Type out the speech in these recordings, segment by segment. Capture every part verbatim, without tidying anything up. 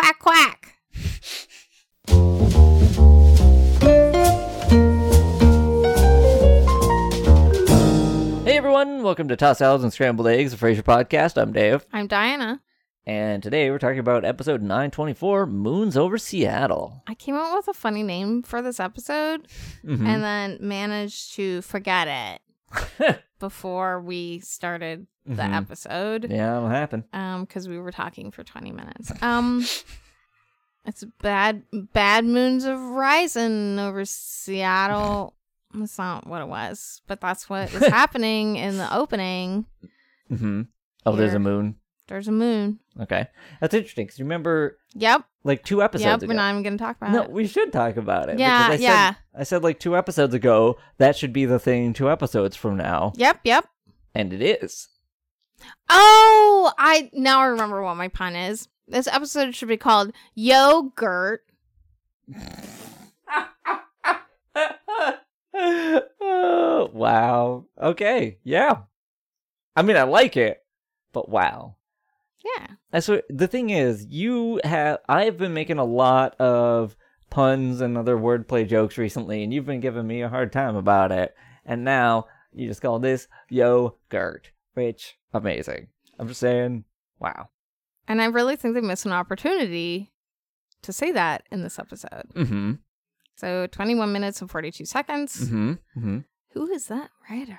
quack, quack. Hey everyone, welcome to Tossed Owls and Scrambled Eggs, the Frasier Podcast. I'm Dave. I'm Diana. And today we're talking about episode nine twenty-four, Moons Over Seattle. I came up with a funny name for this episode mm-hmm. and then managed to forget it before we started the mm-hmm. episode. Yeah, it'll happen. Um, because we were talking for twenty minutes. Um, it's bad, bad moons of rising over Seattle. That's not what it was, but that's what was happening in the opening. Mm-hmm. Oh, Here. There's a moon. There's a moon. Okay. That's interesting because you remember Yep. like two episodes yep, ago. Yep, we're not even going to talk about no, it. No, we should talk about it. Yeah, I yeah. Said, I said like two episodes ago, that should be the thing two episodes from now. Yep, yep. And it is. Oh, I now remember what my pun is. This episode should be called Yogurt. Oh, wow. Okay. Yeah. I mean, I like it, but wow. Yeah. And so the thing is, you have I've been making a lot of puns and other wordplay jokes recently, and you've been giving me a hard time about it. And now you just call this yogurt, which amazing. I'm just saying, wow. And I really think they missed an opportunity to say that in this episode. Mm-hmm. So twenty-one minutes and forty-two seconds. Mm-hmm. Mm-hmm. Who is that writer?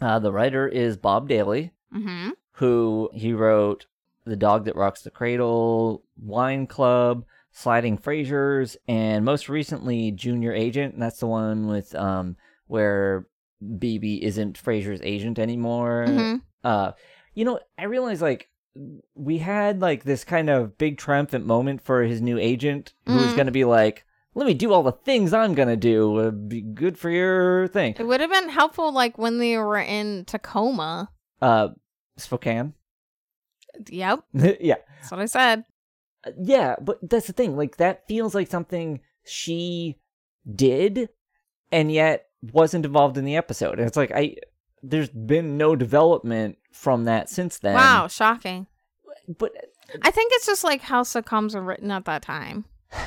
Uh, the writer is Bob Daly, mm-hmm. who he wrote The Dog That Rocks the Cradle, Wine Club, Sliding Frasers, and most recently Junior Agent. And that's the one with um where B B isn't Frasier's agent anymore. Mm-hmm. Uh, you know, I realized like we had like this kind of big triumphant moment for his new agent, mm-hmm. who was going to be like, "Let me do all the things I'm going to do. It'd be good for your thing." It would have been helpful like when they were in Tacoma, uh, Spokane. Yep. Yeah. That's what I said. Uh, yeah, but that's the thing. Like, that feels like something she did and yet wasn't involved in the episode. And it's like, I there's been no development from that since then. Wow, shocking. But I think it's just like how sitcoms were written at that time.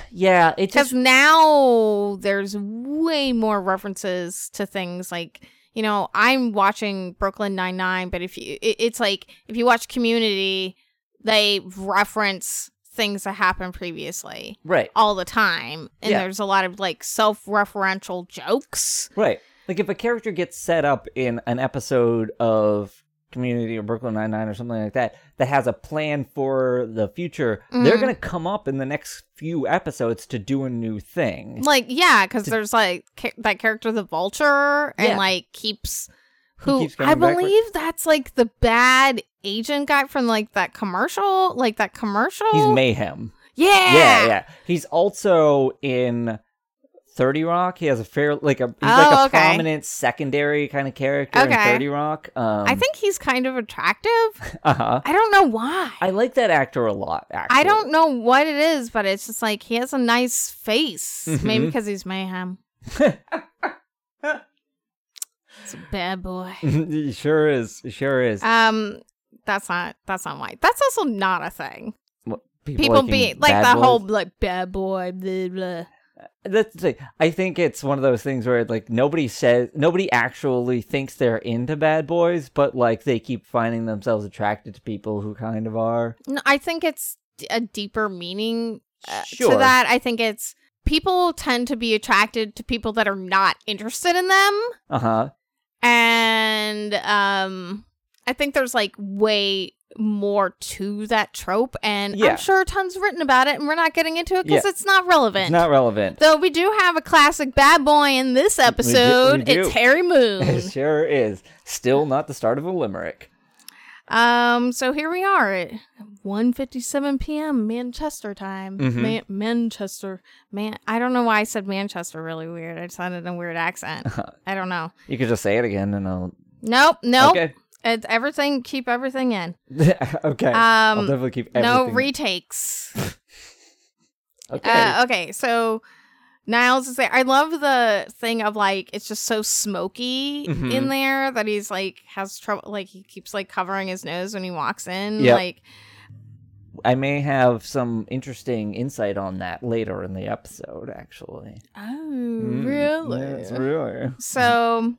Yeah. Because just... now there's way more references to things like... You know, I'm watching Brooklyn Nine-Nine, but if you, it, it's like, if you watch Community, they reference things that happened previously. Right. All the time. And yeah. there's a lot of, like, self-referential jokes. Right. Like, if a character gets set up in an episode of Community or Brooklyn Nine-Nine or something like that, that has a plan for the future, mm-hmm. they're going to come up in the next few episodes to do a new thing. Like, yeah, because to... there's like ca- that character, the Vulture, and yeah. like keeps who keeps I believe backwards. That's like the bad agent guy from like that commercial, like that commercial. He's Mayhem. Yeah, yeah, yeah. He's also in thirty Rock. He has a fair like a he's oh, like a okay. prominent secondary kind of character okay. in thirty Rock. Um, I think he's kind of attractive. Uh-huh. I don't know why. I like that actor a lot, actually. I don't know what it is, but it's just like he has a nice face. Mm-hmm. Maybe because he's Mayhem. It's a bad boy. He sure is. He sure is. Um that's not that's not why. That's also not a thing. What, people people being like the boys? Whole like bad boy, blah blah. That's the thing. I think it's one of those things where like nobody says nobody actually thinks they're into bad boys, but like they keep finding themselves attracted to people who kind of are. No, I think it's a deeper meaning uh, sure. to that. I think it's people tend to be attracted to people that are not interested in them. Uh-huh. And um I think there's like way more to that trope, and yeah. I'm sure tons written about it, and we're not getting into it because yeah. it's not relevant. It's not relevant. Though we do have a classic bad boy in this episode. We do, we do. It's Harry Moon. It sure is. Still not the start of a limerick. Um. So here we are at one fifty-seven p.m. Manchester time. Mm-hmm. Man- Manchester. Man. I don't know why I said Manchester really weird. I sounded in a weird accent. I don't know. You could just say it again, and I'll. Nope. Nope. Okay. It's everything. Keep everything in. Okay. Um, I'll definitely keep everything. No retakes. Okay. Uh, okay. So Niles is there. I love the thing of like it's just so smoky mm-hmm. in there that he's like has trouble. Like he keeps like covering his nose when he walks in. Yep. Like I may have some interesting insight on that later in the episode, actually. Oh, mm, really? Yes, really. So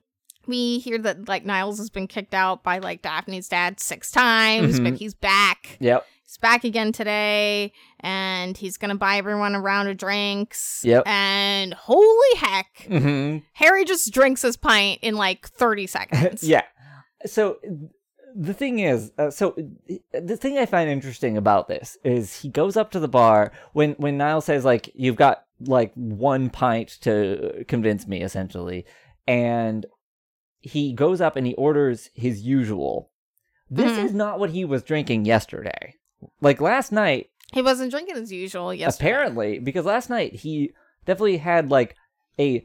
we hear that, like, Niles has been kicked out by, like, Daphne's dad six times, mm-hmm. but he's back. Yep. He's back again today, and he's going to buy everyone a round of drinks. Yep. And holy heck, mm-hmm. Harry just drinks his pint in, like, thirty seconds. Yeah. So... The thing is, uh, so the thing I find interesting about this is he goes up to the bar when, when Niall says, like, you've got, like, one pint to convince me, essentially. And he goes up and he orders his usual. This mm-hmm. is not what he was drinking yesterday. Like, last night... He wasn't drinking his usual yesterday. Apparently, because last night he definitely had, like, a...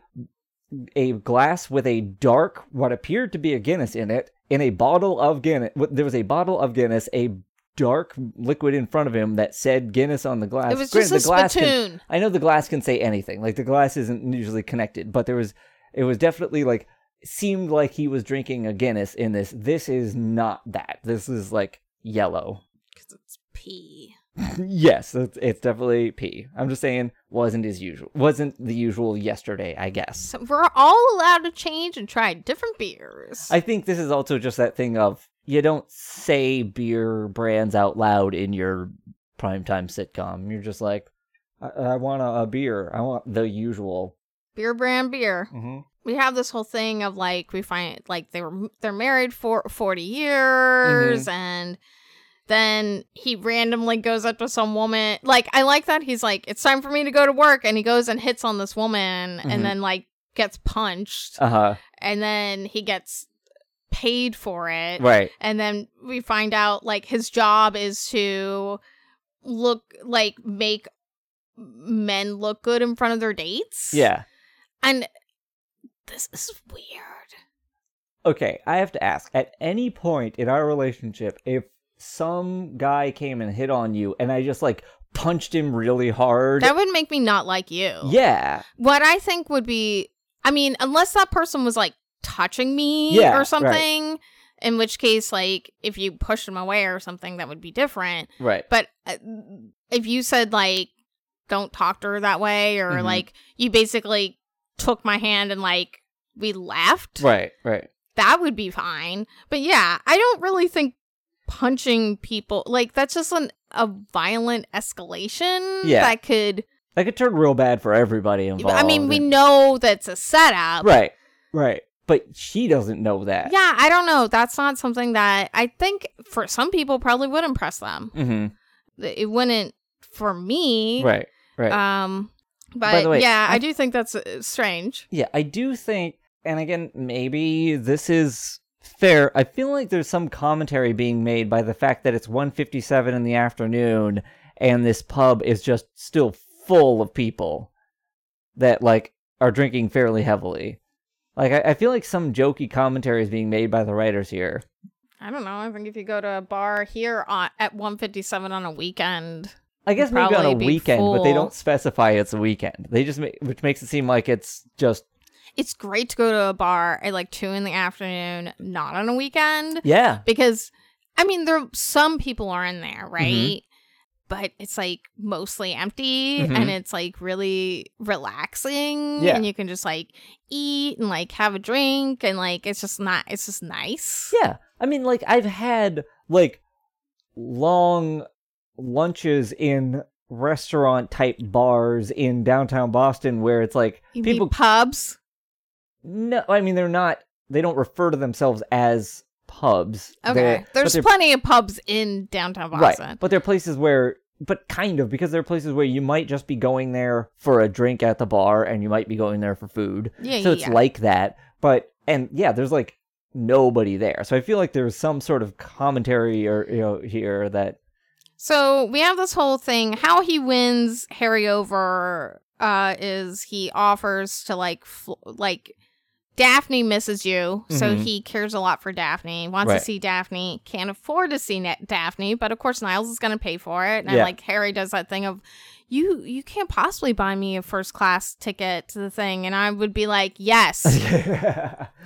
a glass with a dark, what appeared to be a Guinness in it, and a bottle of Guinness. There was a bottle of Guinness, a dark liquid in front of him that said Guinness on the glass. It was Granted, just a glass spittoon. Can, I know the glass can say anything. Like, the glass isn't usually connected, but there was, it was definitely, like, seemed like he was drinking a Guinness in this. This is not that. This is, like, yellow. Because it's pee. Yes, it's definitely pee. I'm just saying, wasn't his usual. Wasn't the usual yesterday, I guess. So we're all allowed to change and try different beers. I think this is also just that thing of, you don't say beer brands out loud in your primetime sitcom. You're just like, I, I want a, a beer. I want the usual. Beer brand beer. Mm-hmm. We have this whole thing of, like, we find, like, they were they're married for forty years, mm-hmm. and... Then he randomly goes up to some woman. Like, I like that he's like, it's time for me to go to work. And he goes and hits on this woman mm-hmm. and then, like, gets punched. Uh-huh. And then he gets paid for it. Right. And then we find out, like, his job is to look, like, make men look good in front of their dates. Yeah. And this is weird. Okay, I have to ask. At any point in our relationship, if some guy came and hit on you and I just, like, punched him really hard, that would make me not like you. Yeah. What I think would be, I mean, unless that person was, like, touching me yeah, or something, right. in which case, like, if you pushed him away or something, that would be different. Right. But uh, if you said, like, don't talk to her that way, or mm-hmm. like, you basically took my hand and, like, we left. Right, right. That would be fine. But yeah, I don't really think punching people, like, that's just an, a violent escalation yeah. that could that could turn real bad for everybody involved. I mean, we know that's a setup, right? Right, but she doesn't know that. Yeah, I don't know. That's not something that I think for some people probably would impress them. Mm-hmm. It wouldn't for me, right? Right. Um, but By the way, yeah, I, I do think that's strange. Yeah, I do think, and again, maybe this is fair. I feel like there's some commentary being made by the fact that it's one fifty-seven in the afternoon and this pub is just still full of people that, like, are drinking fairly heavily. Like, I, I feel like some jokey commentary is being made by the writers here. I don't know. I think if you go to a bar here on, at one fifty-seven on a weekend, I guess maybe on a weekend, full. But they don't specify it's a weekend. They just make, which makes it seem like it's just. It's great to go to a bar at, like, two in the afternoon, not on a weekend. Yeah. Because, I mean, there some people are in there, right? Mm-hmm. But it's, like, mostly empty, mm-hmm. and it's, like, really relaxing. Yeah. And you can just, like, eat and, like, have a drink, and, like, it's just not, it's just nice. Yeah. I mean, like, I've had, like, long lunches in restaurant type bars in downtown Boston where it's, like, you people mean pubs. No, I mean, they're not, they don't refer to themselves as pubs. Okay. They're, There's plenty of pubs in downtown Boston. Right. But they're places where, but kind of, because they're places where you might just be going there for a drink at the bar and you might be going there for food. Yeah, so yeah, it's yeah. like that. But, and yeah, there's, like, nobody there. So I feel like there's some sort of commentary or, you know, here that. So we have this whole thing. How he wins Harry over uh, is he offers to, like, fl- like, Daphne misses you, mm-hmm. so he cares a lot for Daphne, wants right. to see Daphne, can't afford to see ne- Daphne, but of course Niles is going to pay for it. And yeah. like, Harry does that thing of, you you can't possibly buy me a first class ticket to the thing. And I would be like, yes,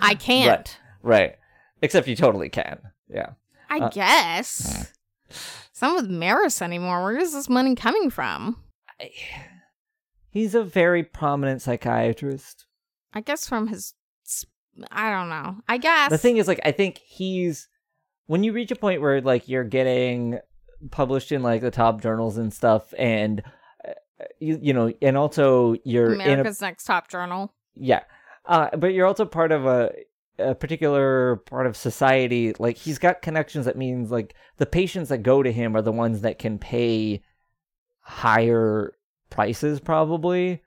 I can't. Right. right. Except you totally can. Yeah. I uh, guess. It's not with Maris anymore. Where is this money coming from? I, he's a very prominent psychiatrist. I guess from his... I don't know. I guess. The thing is, like, I think he's... When you reach a point where, like, you're getting published in, like, the top journals and stuff, and, uh, you, you know, and also you're America's in a, Next Top Journal. Yeah. Uh, but you're also part of a... a particular part of society, like he's got connections that means like the patients that go to him are the ones that can pay higher prices probably.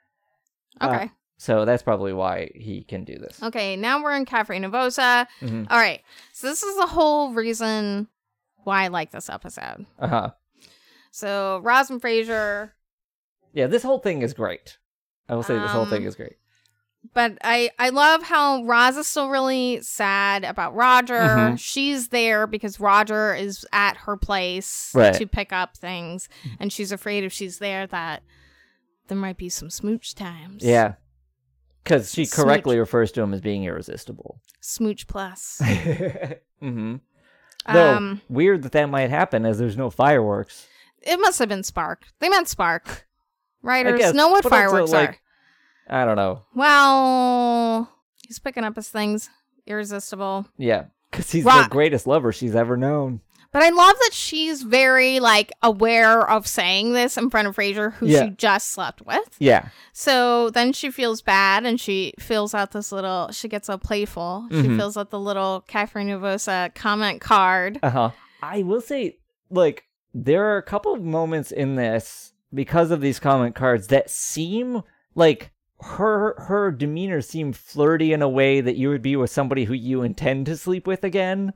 Okay. Uh, so that's probably why he can do this. Okay, now we're in Cafe Nervosa. Mm-hmm. All right. So this is the whole reason why I like this episode. Uh-huh. So Roz and Frasier. Yeah, this whole thing is great. I will say um, this whole thing is great. But I, I love how Roz is still really sad about Roger. Mm-hmm. She's there because Roger is at her place right. to pick up things. And she's afraid if she's there that there might be some smooch times. Yeah. Because she correctly smooch. refers to him as being irresistible. Smooch plus. mm-hmm. Though, um, weird that that might happen as there's no fireworks. It must have been spark. They meant spark. Writers guess, know what fireworks also, like, are. I don't know. Well, he's picking up his things. Irresistible. Yeah, because he's Rock. the greatest lover she's ever known. But I love that she's very, like, aware of saying this in front of Frasier, who yeah. she just slept with. Yeah. So then she feels bad, and she fills out this little... She gets so playful. She mm-hmm. fills out the little Cafe Nervosa comment card. Uh-huh. I will say, like, there are a couple of moments in this, because of these comment cards, that seem, like... Her her demeanor seemed flirty in a way that you would be with somebody who you intend to sleep with again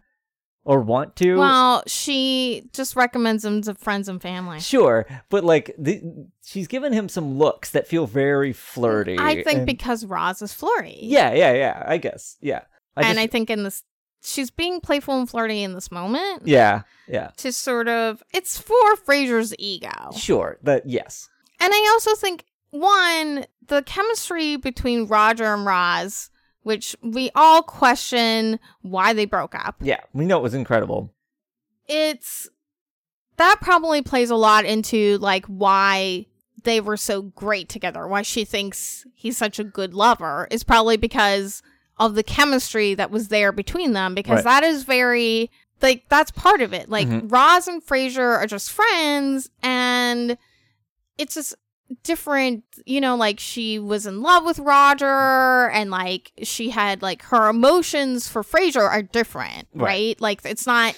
or want to. Well, she just recommends him to friends and family. Sure. But like the, she's given him some looks that feel very flirty. I think and... because Roz is flirty. Yeah, yeah, yeah. I guess. Yeah. I and just... I think in this, she's being playful and flirty in this moment. Yeah, yeah. To sort of, it's for Frasier's ego. Sure. That yes. And I also think one, the chemistry between Roger and Roz, which we all question why they broke up. Yeah, we know it was incredible. It's that probably plays a lot into like why they were so great together. Why she thinks he's such a good lover is probably because of the chemistry that was there between them. Because right. that is very like that's part of it. Like mm-hmm. Roz and Frasier are just friends, and it's just. Different, you know, like she was in love with Roger and like she had like her emotions for Frasier are different, right? right? Like it's not,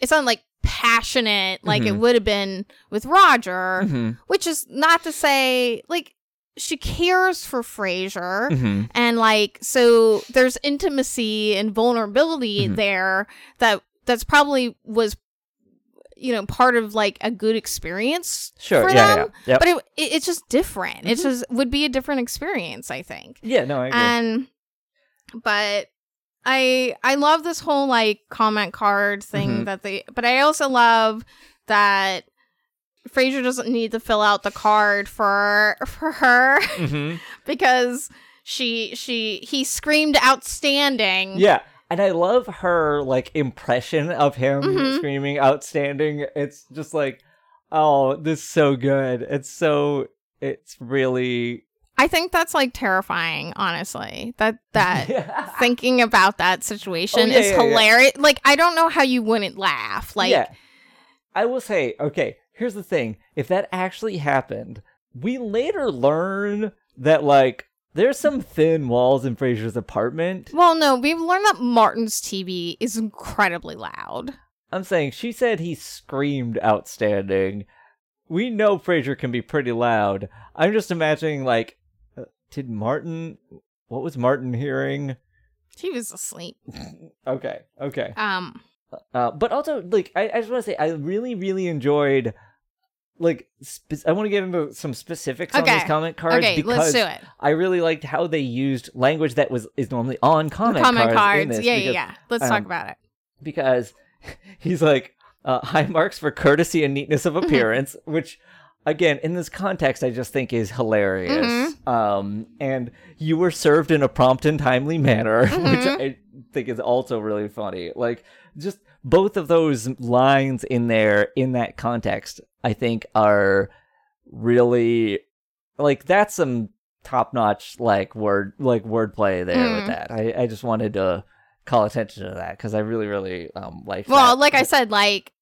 it's not like passionate like mm-hmm. it would have been with Roger, mm-hmm. which is not to say like she cares for Frasier mm-hmm. and like so there's intimacy and vulnerability mm-hmm. there that that's probably was. You know, part of like a good experience sure, for yeah, them, yeah. Yep. But it, it it's just different. Mm-hmm. It just would be a different experience, I think. Yeah, no, I agree. And but I I love this whole like comment card thing mm-hmm. that they. But I also love that Frasier doesn't need to fill out the card for for her mm-hmm. because she she he screamed outstanding. Yeah. And I love her, like, impression of him mm-hmm. screaming outstanding. It's just like, oh, this is so good. It's so, it's really... I think that's, like, terrifying, honestly. That, that yeah. thinking about that situation oh, yeah, is yeah, hilarious. Yeah. Like, I don't know how you wouldn't laugh. Like, yeah. I will say, okay, here's the thing. If that actually happened, we later learn that, like, there's some thin walls in Frasier's apartment. Well, no, we've learned that Martin's T V is incredibly loud. I'm saying she said he screamed outstanding. We know Frasier can be pretty loud. I'm just imagining, like, did Martin... What was Martin hearing? He was asleep. okay, okay. Um, uh, But also, like, I, I just want to say, I really, really enjoyed... Like, spe- I want to get into some specifics okay. on these comment cards okay, because let's do it. I really liked how they used language that was is normally on comment, comment cards. Comment cards, yeah, because, yeah, yeah. Let's um, talk about it. Because he's like, uh, high marks for courtesy and neatness of appearance, mm-hmm. which, again, in this context, I just think is hilarious. Mm-hmm. Um, and you were served in a prompt and timely manner, mm-hmm. which I think is also really funny. Like, just both of those lines in there, in that context, I think are really, like, that's some top-notch, like, word, like, wordplay there mm. with that. I, I just wanted to call attention to that because I really, really um, like well, that. like I said, like,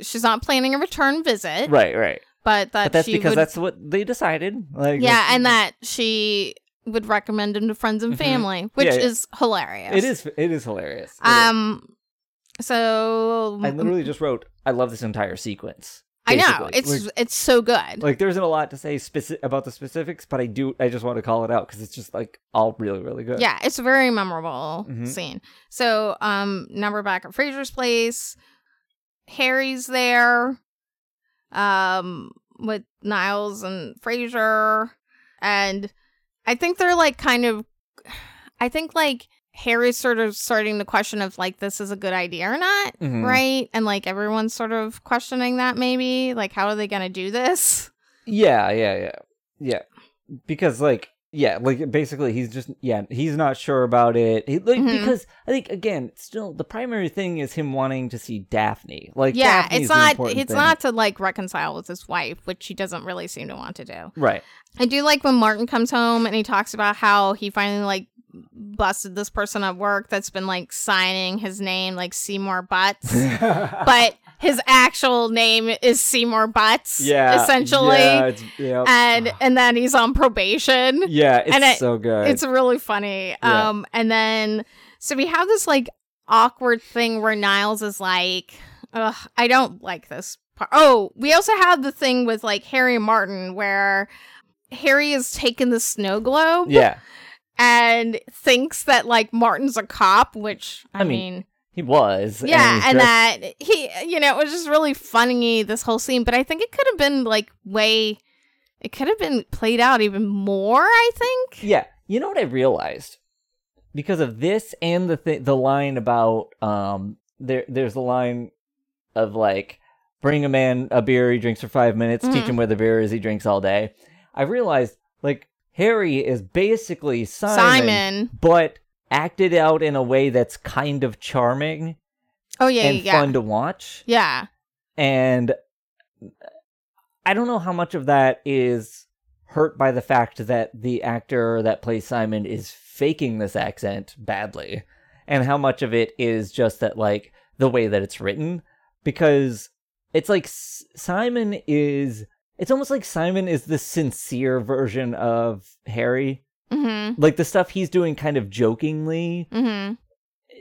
she's not planning a return visit. Right, right. But that but that's she because would... that's what they decided. Like, yeah, and that she would recommend him to friends and family, which yeah, is hilarious. It is. It is hilarious. It um, is. So I literally just wrote, "I love this entire sequence." Basically. I know it's like, it's so good. Like, there isn't a lot to say speci- about the specifics, but I do. I just want to call it out because it's just like all really, really good. Yeah, it's a very memorable mm-hmm. scene. So, um, now we're back at Frasier's place. Harry's there. Um, with Niles and Frasier, and I think they're like kind of, I think like Harry's sort of starting the question of like, this is a good idea or not, mm-hmm. right? And like everyone's sort of questioning that maybe, like, how are they gonna do this? Yeah, yeah, yeah, yeah. Because like, yeah, like basically he's just yeah, he's not sure about it. He, like, mm-hmm. because I think again, still the primary thing is him wanting to see Daphne. Like, yeah, Daphne's it's not it's thing. not to like reconcile with his wife, which he doesn't really seem to want to do. Right. I do like when Martin comes home and he talks about how he finally like busted this person at work that's been like signing his name like Seymour Butts, but his actual name is Seymour Butts, yeah, essentially. Yeah, it's, yep. And and then he's on probation. Yeah, it's and it, so good. It's really funny. Yeah. Um, and then so we have this like awkward thing where Niles is like, "Ugh, I don't like this part." Oh, we also have the thing with like Harry and Martin where Harry has taken the snow globe. Yeah. And thinks that like Martin's a cop, which I, I mean, mean he was. Yeah, and, and that he, you know, it was just really funny, this whole scene. But I think it could have been like way, it could have been played out even more, I think. Yeah, you know what I realized because of this and the th- the line about um there there's the line of like, bring a man a beer, he drinks for five minutes. Mm-hmm. Teach him where the beer is, he drinks all day. I realized like, Harry is basically Simon, Simon, but acted out in a way that's kind of charming. Oh, yeah, and yeah. fun to watch. Yeah. And I don't know how much of that is hurt by the fact that the actor that plays Simon is faking this accent badly, and how much of it is just that, like, the way that it's written, because it's like S- Simon is... It's almost like Simon is the sincere version of Harry. Mm-hmm. Like, the stuff he's doing kind of jokingly mm-hmm.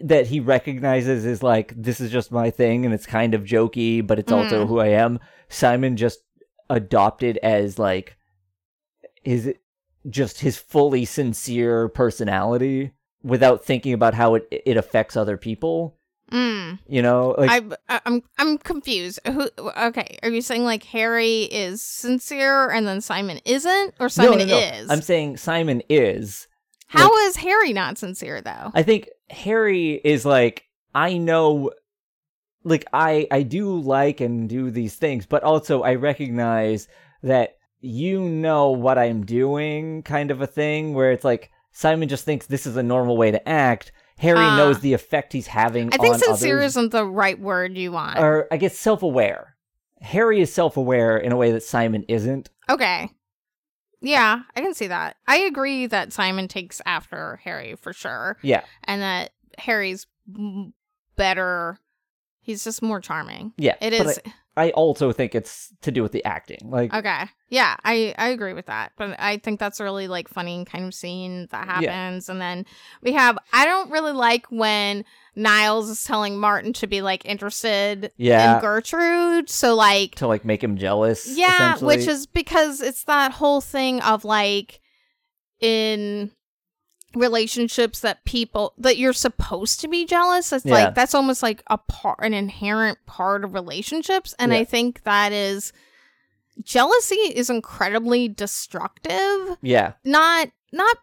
that he recognizes is like, this is just my thing and it's kind of jokey, but it's mm-hmm. also who I am. Simon just adopted as like his, just his fully sincere personality without thinking about how it, it affects other people. Mm. You know, like, I, I'm I'm confused. Who? Okay, are you saying like Harry is sincere and then Simon isn't, or Simon no, no, no. is? I'm saying Simon is. How like, is Harry not sincere though? I think Harry is like, I know, like I I do like and do these things, but also I recognize that you know what I'm doing, kind of a thing where it's like Simon just thinks this is a normal way to act. Harry uh, knows the effect he's having on others. I think sincere others. isn't the right word you want. Or, I guess, self-aware. Harry is self-aware in a way that Simon isn't. Okay. Yeah, I can see that. I agree that Simon takes after Harry, for sure. Yeah. And that Harry's better. He's just more charming. Yeah. It is. I, I also think it's to do with the acting. Like. Okay. Yeah, I, I agree with that. But I think that's a really, like, funny kind of scene that happens. Yeah. And then we have... I don't really like when Niles is telling Martin to be, like, interested yeah. in Gertrude. So, like... To, like, make him jealous, yeah, which is because it's that whole thing of, like, in... relationships that people that you're supposed to be jealous. It's yeah. like that's almost like a part, an inherent part of relationships. And yeah. I think that is jealousy is incredibly destructive. Yeah, not not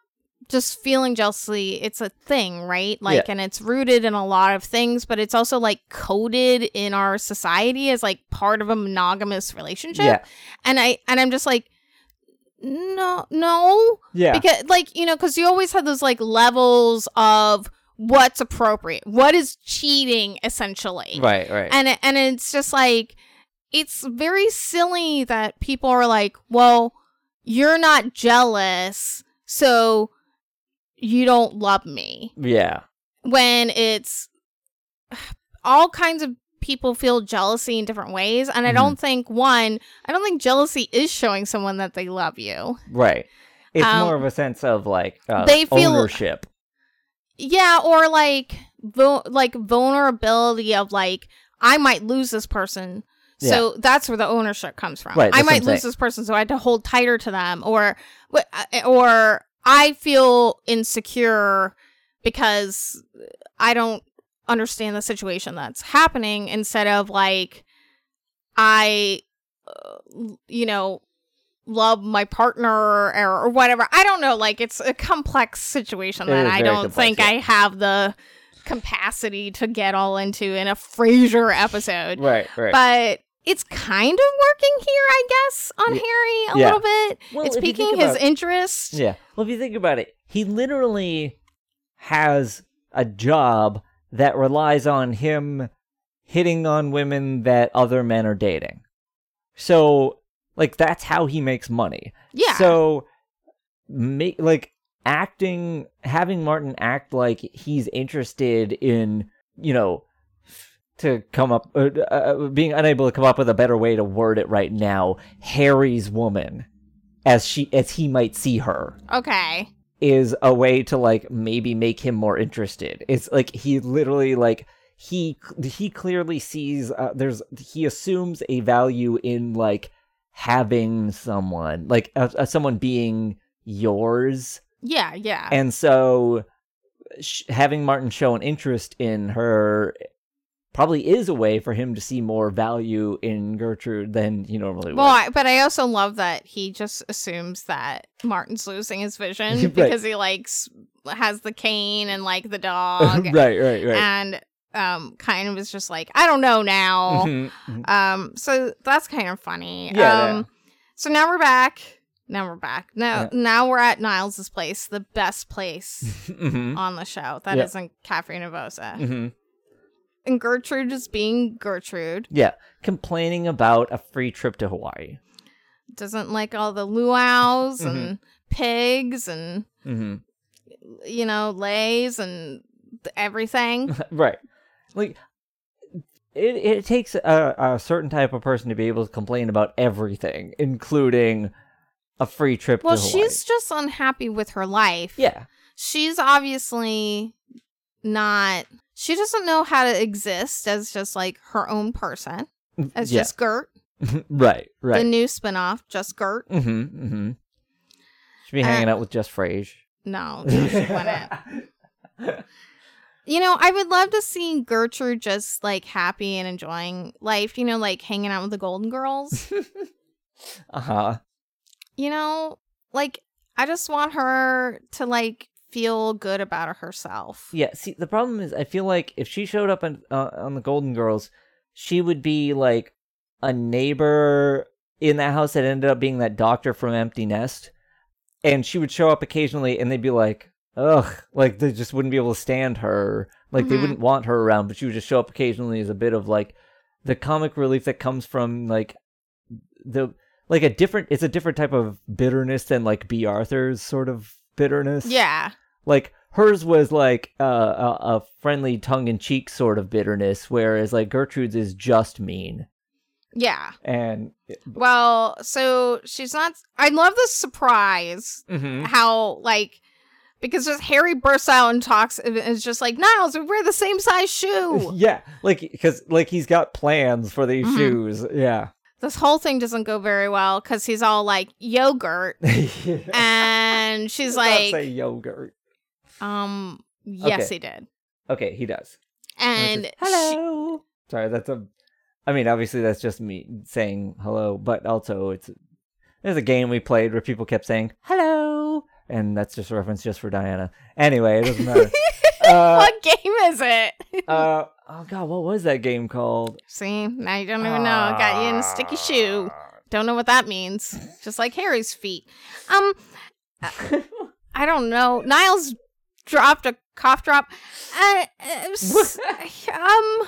just feeling jealousy. It's a thing, right? Like, yeah. and it's rooted in a lot of things, but it's also like coded in our society as like part of a monogamous relationship. Yeah. And I and I'm just like. No, no. Yeah. Because, like, you know, because you always have those, like, levels of what's appropriate, what is cheating, essentially. Right, right. And and it's just like, it's very silly that people are like, well, you're not jealous, so you don't love me. Yeah. When it's all kinds of people feel jealousy in different ways. And I don't mm-hmm. think, one, I don't think jealousy is showing someone that they love you. Right. It's um, more of a sense of like uh, they feel, ownership. Yeah. Or like, vu- like vulnerability of like, I might lose this person. So yeah. that's where the ownership comes from. Right, I might lose this person, so I had to hold tighter to them. Or, or I feel insecure because I don't understand the situation that's happening, instead of like, I, uh, you know, love my partner or, or whatever. I don't know. Like, it's a complex situation it that I don't complex, think yeah. I have the capacity to get all into in a Frasier episode. Right, right. But it's kind of working here, I guess, on yeah. Harry a yeah. little bit. Well, it's piquing his it, interest. Yeah. Well, if you think about it, he literally has a job that relies on him hitting on women that other men are dating. So, like, that's how he makes money. Yeah. So, make, like, acting, having Martin act like he's interested in, you know, to come up, uh, uh, being unable to come up with a better way to word it right now, Harry's woman, as she, as he might see her. Okay. Is a way to, like, maybe make him more interested. It's, like, he literally, like, he, he clearly sees, uh, there's, he assumes a value in, like, having someone, like, uh, uh, someone being yours. Yeah, yeah. And so, sh- having Martin show an interest in her probably is a way for him to see more value in Gertrude than he normally would. Well, I, but I also love that he just assumes that Martin's losing his vision right. because he, like, has the cane and, like, the dog. right, right, right. And um, kind of is just like, I don't know now. Mm-hmm. Um, so that's kind of funny. Yeah, um, yeah. So now we're back. Now we're back. Now, yeah. now we're at Niles' place, the best place mm-hmm. on the show. That yeah. is in Cafe Nervosa. Mm-hmm. And Gertrude is being Gertrude. Yeah. Complaining about a free trip to Hawaii. Doesn't like all the luau's mm-hmm. and pigs and, mm-hmm. you know, lays and everything. Right. Like, it, it takes a, a certain type of person to be able to complain about everything, including a free trip well, to Hawaii. Well, she's just unhappy with her life. Yeah. She's obviously not... She doesn't know how to exist as just, like, her own person. As yeah. just Gert. Right, right. The new spinoff, just Gert. Mm-hmm, mm-hmm. Should be hanging um, out with just Frasier. No, she wouldn't. You know, I would love to see Gertrude just, like, happy and enjoying life. You know, like, hanging out with the Golden Girls. Uh-huh. You know, like, I just want her to, like, feel good about herself. Yeah, see, the problem is I feel like if she showed up on, uh, on the Golden Girls, she would be, like, a neighbor in that house that ended up being that doctor from Empty Nest. And she would show up occasionally, and they'd be like, ugh, like, they just wouldn't be able to stand her. Like, mm-hmm. they wouldn't want her around, but she would just show up occasionally as a bit of, like, the comic relief that comes from, like, the... Like a different, it's a different type of bitterness than like B. Arthur's sort of bitterness. Yeah. Like hers was like uh, a, a friendly tongue-in-cheek sort of bitterness, whereas like Gertrude's is just mean. Yeah. And it, well, so she's not. I love the surprise mm-hmm. how like because just Harry bursts out and talks and is just like Niles, we wear the same size shoe. Yeah, like because like he's got plans for these mm-hmm. shoes. Yeah. This whole thing doesn't go very well because he's all like yogurt, yeah. and she's like, "Say yogurt." Um. Yes, okay. He did. Okay, he does. And, and says, hello. She... Sorry, that's a. I mean, obviously, that's just me saying hello, but also it's there's a game we played where people kept saying hello, and that's just a reference just for Diana. Anyway, it doesn't matter. Uh, what game is it? uh, oh, God, what was that game called? See, now you don't even know. I got you in a sticky shoe. Don't know what that means. Just like Harry's feet. Um, I don't know. Niles dropped a cough drop. Uh, um,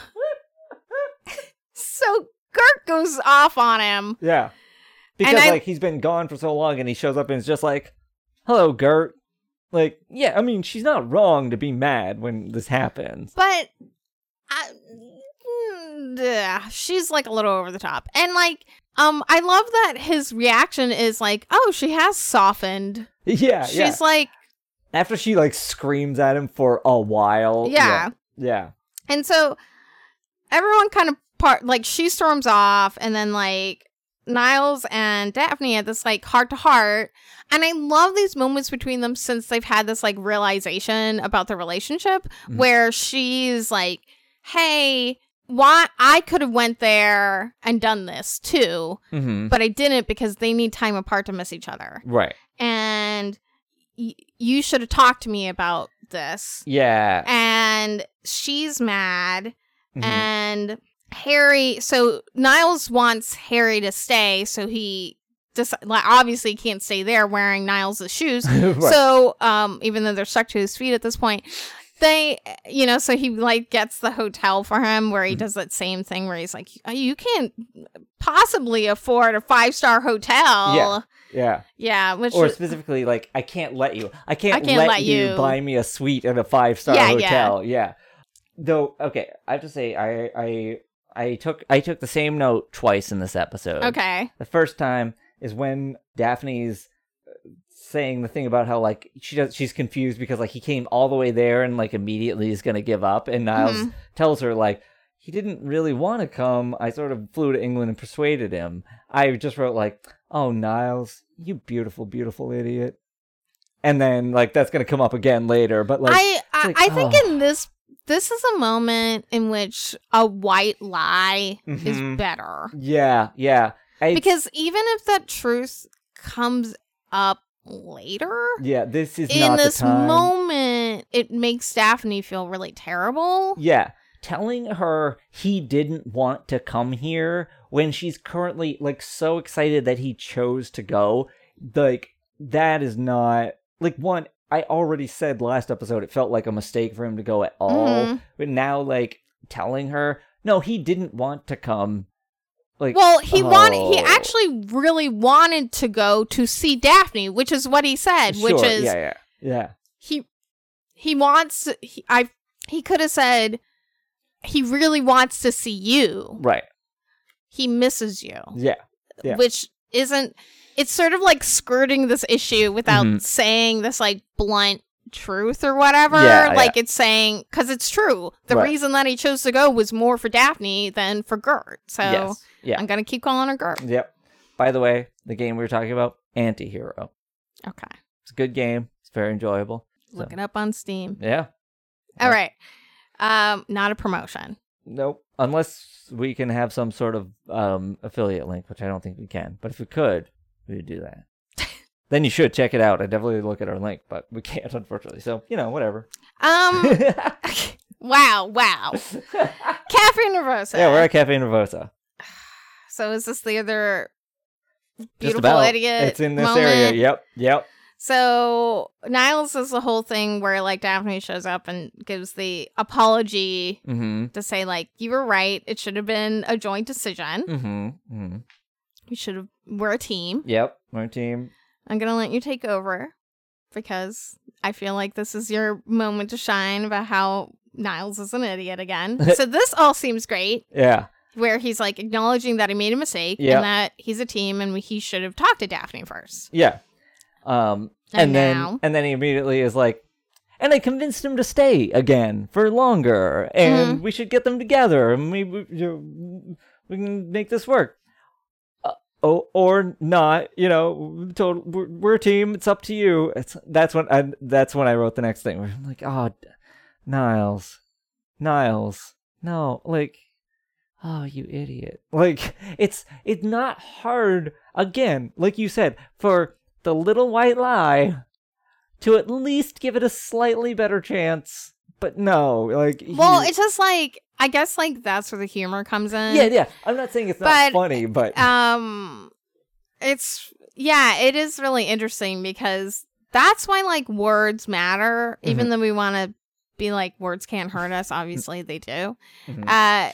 so Gert goes off on him. Yeah. Because, I, like, he's been gone for so long, and he shows up and is just like, hello, Gert. Like, yeah, I mean, she's not wrong to be mad when this happens. But I, she's, like, a little over the top. And, like, um, I love that his reaction is, like, oh, she has softened. Yeah, she's, yeah. She's, like... After she, like, screams at him for a while. Yeah. Yeah. yeah. And so everyone kind of, part like, she storms off, and then, like... Niles and Daphne had this like heart to heart, and I love these moments between them since they've had this like realization about their relationship, mm-hmm. where she's like, hey, why I could have went there and done this too, mm-hmm. but I didn't because they need time apart to miss each other, right? And y- you should have talked to me about this. Yeah. And she's mad, mm-hmm. and Harry, so Niles wants Harry to stay, so he just like, obviously can't stay there wearing Niles' shoes. Right. So um, even though they're stuck to his feet at this point, they, you know, so he like gets the hotel for him where he mm-hmm. does that same thing where he's like, you can't possibly afford a five-star hotel. Yeah. Yeah. Yeah. Which or specifically like, I can't let you. I can't, I can't let, let you buy me a suite at a five-star yeah, hotel. Yeah. yeah. Though, okay, I have to say, I... I I took I took the same note twice in this episode. Okay. The first time is when Daphne's saying the thing about how like she does she's confused because like he came all the way there and like immediately is going to give up, and Niles mm-hmm. tells her like he didn't really want to come. I sort of flew to England and persuaded him. I just wrote like, "Oh, Niles, you beautiful, beautiful idiot." And then like that's going to come up again later, but like I I, like, I oh. think in this This is a moment in which a white lie mm-hmm. is better. Yeah, yeah. I, because even if that truth comes up later... Yeah, this is not the time. In this moment, it makes Daphne feel really terrible. Yeah. Telling her he didn't want to come here when she's currently, like, so excited that he chose to go, like, that is not... Like, one... I already said last episode it felt like a mistake for him to go at all. Mm-hmm. But now, like, telling her, no, he didn't want to come. Like, well, he oh. wanted, he actually really wanted to go to see Daphne, which is what he said. Sure. Which is, yeah, yeah, yeah. He he wants. He, I he could have said he really wants to see you. Right. He misses you. Yeah. yeah. Which isn't. It's sort of like skirting this issue without mm-hmm. saying this like blunt truth or whatever. Yeah, like yeah. it's saying, because it's true. The right. reason that he chose to go was more for Daphne than for Gert. So yes. yeah. I'm going to keep calling her Gert. Yep. By the way, the game we were talking about, Antihero. Okay. It's a good game. It's very enjoyable. So. Look it up on Steam. Yeah. All yeah. right. Um, not a promotion. Nope. Unless we can have some sort of um, affiliate link, which I don't think we can. But if we could... We would do that. Then you should check it out. I definitely look at our link, but we can't, unfortunately. So, you know, whatever. Um. okay. Wow, wow. Cafe Nervosa. Yeah, we're at Cafe Nervosa. So is this the other beautiful idiot It's in this moment? Area. Yep, yep. So Niles does the whole thing where, like, Daphne shows up and gives the apology mm-hmm. to say, like, you were right. It should have been a joint decision. Mm-hmm, mm-hmm. We should have. We're a team. Yep, we're a team. I'm gonna let you take over because I feel like this is your moment to shine about how Niles is an idiot again. So this all seems great. Yeah, where he's like acknowledging that he made a mistake yep. and that he's a team and he should have talked to Daphne first. Yeah, um, and, and then now... and then he immediately is like, and I convinced him to stay again for longer, and mm-hmm. we should get them together, and we we, we can make this work. Oh, or not, you know, total, we're, we're a team. It's up to you. It's that's when I that's when I wrote the next thing. I'm like, oh, Niles, Niles, no, like, oh, you idiot. Like, it's it's not hard. Again, like you said, for the little white lie to at least give it a slightly better chance. But no, like, well, you, it's just like. I guess, like, that's where the humor comes in. Yeah, yeah. I'm not saying it's but, not funny, but... um, It's... Yeah, it is really interesting because That's why, like, words matter, mm-hmm. even though we want to be like, words can't hurt us. Obviously, they do. Mm-hmm. Uh,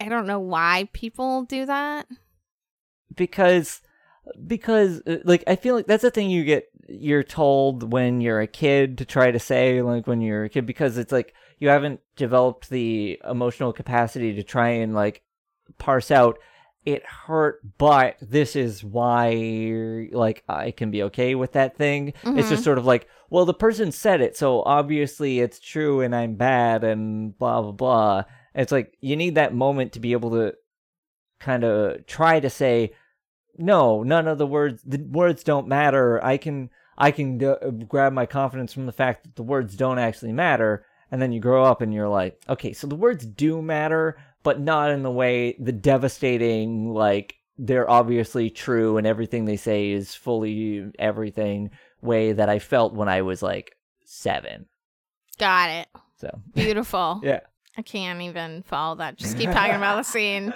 I don't know why people do that. Because, because, like, I feel like that's a thing you get, you're told when you're a kid to try to say, like, when you're a kid, because it's like, you haven't developed the emotional capacity to try and, like, parse out, it hurt, but this is why, like, I can be okay with that thing. Mm-hmm. It's just sort of like, well, the person said it, so obviously it's true and I'm bad and blah, blah, blah. And it's like, you need that moment to be able to kind of try to say, no, none of the words, the words don't matter. I can, I can g- grab my confidence from the fact that the words don't actually matter. And then you grow up and you're like, okay, so the words do matter, but not in the way, the devastating, like, they're obviously true and everything they say is fully everything way that I felt when I was, like, seven. Got it. So beautiful. Yeah. I can't even follow that. Just keep talking about the scene.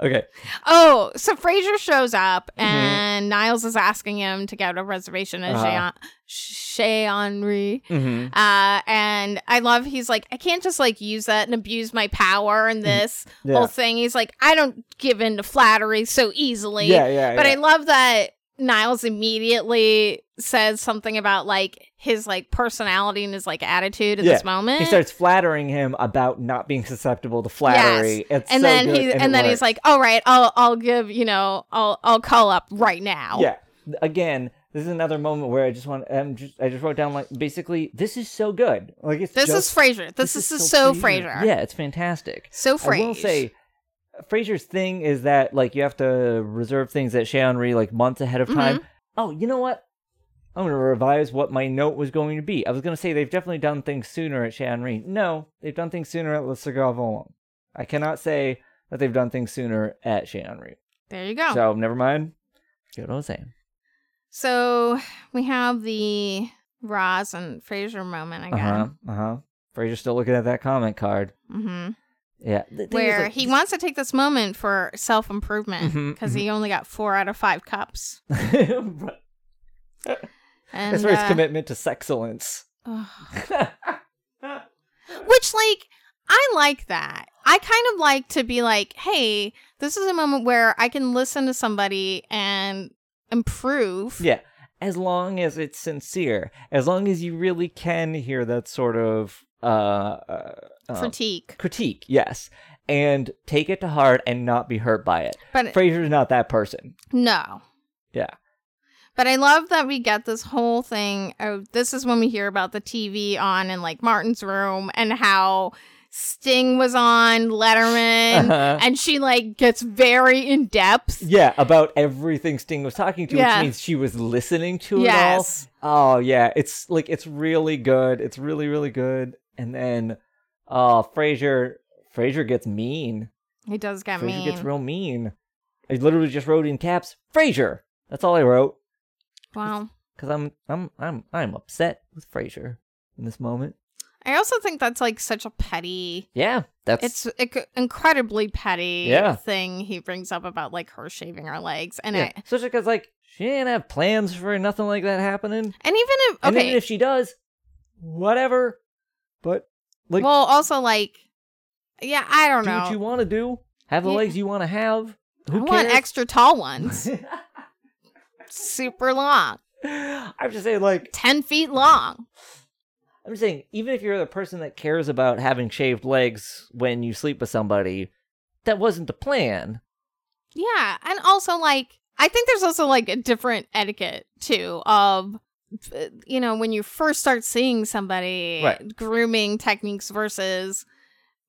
Okay. Oh, so Frasier shows up and mm-hmm. Niles is asking him to get a reservation at uh-huh. Chez Henri. Mm-hmm. Uh, and I love, he's like, I can't just like use that and abuse my power and this yeah. whole thing. He's like, I don't give in to flattery so easily. Yeah, yeah, but yeah. I love that Niles immediately says something about like his like personality and his like attitude at yeah. this moment. He starts flattering him about not being susceptible to flattery. Yes. It's and so then good he and, and then works. He's like, "All right, I'll I'll give you know I'll I'll call up right now." Yeah. Again, this is another moment where I just want I'm just I just wrote down like basically this is so good. Like it's this just, is Frasier. This, this is, is so, so Frasier. Frasier. Yeah, it's fantastic. So Frasier. I will say. Frasier's thing is that like you have to reserve things at Chez Henri like months ahead of time. Mm-hmm. Oh, you know what? I'm going to revise what my note was going to be. I was going to say they've definitely done things sooner at Chez Henri. No, they've done things sooner at Le Cigare Volant. I cannot say that they've done things sooner at Chez Henri. There you go. So never mind. You know what I was saying. So we have the Roz and Frasier moment again. Uh-huh. Uh-huh. Frasier's still looking at that comment card. Mm-hmm. Yeah, where like, he wants to take this moment for self-improvement because mm-hmm, he mm-hmm. only got four out of five cups. And, that's for uh, his commitment to sexcellence. Oh. Which, like, I like that. I kind of like to be like, hey, this is a moment where I can listen to somebody and improve. Yeah, as long as it's sincere. As long as you really can hear that sort of... Uh, uh, um, critique. Critique, yes. And take it to heart and not be hurt by it. But Frasier's not that person. No. Yeah. But I love that we get this whole thing. Oh, this is when we hear about the T V on in like Martin's room and how Sting was on Letterman uh-huh. and she like gets very in depth. Yeah, about everything Sting was talking to, yeah. which means she was listening to yes. it all. Oh yeah, it's like it's really good. It's really, really good. And then uh Frasier Frasier gets mean. He does get Frasier mean. Frasier gets real mean. I literally just wrote in caps, Frasier. That's all I wrote. Wow. Because I'm I'm I'm I'm upset with Frasier in this moment. I also think that's like such a petty. Yeah, that's it's an incredibly petty yeah. thing he brings up about like her shaving her legs, and yeah. I... especially because like she didn't have plans for nothing like that happening. And even if okay, and even if she does, whatever. But like, well, also like, yeah, I don't do know. What you want to do? Have the yeah. legs you want to have. Who I cares? Want extra tall ones, super long. I'm just saying, like ten feet long. I'm saying, even if you're the person that cares about having shaved legs when you sleep with somebody, that wasn't the plan. Yeah, and also, like, I think there's also, like, a different etiquette, too, of, you know, when you first start seeing somebody, right. grooming techniques versus,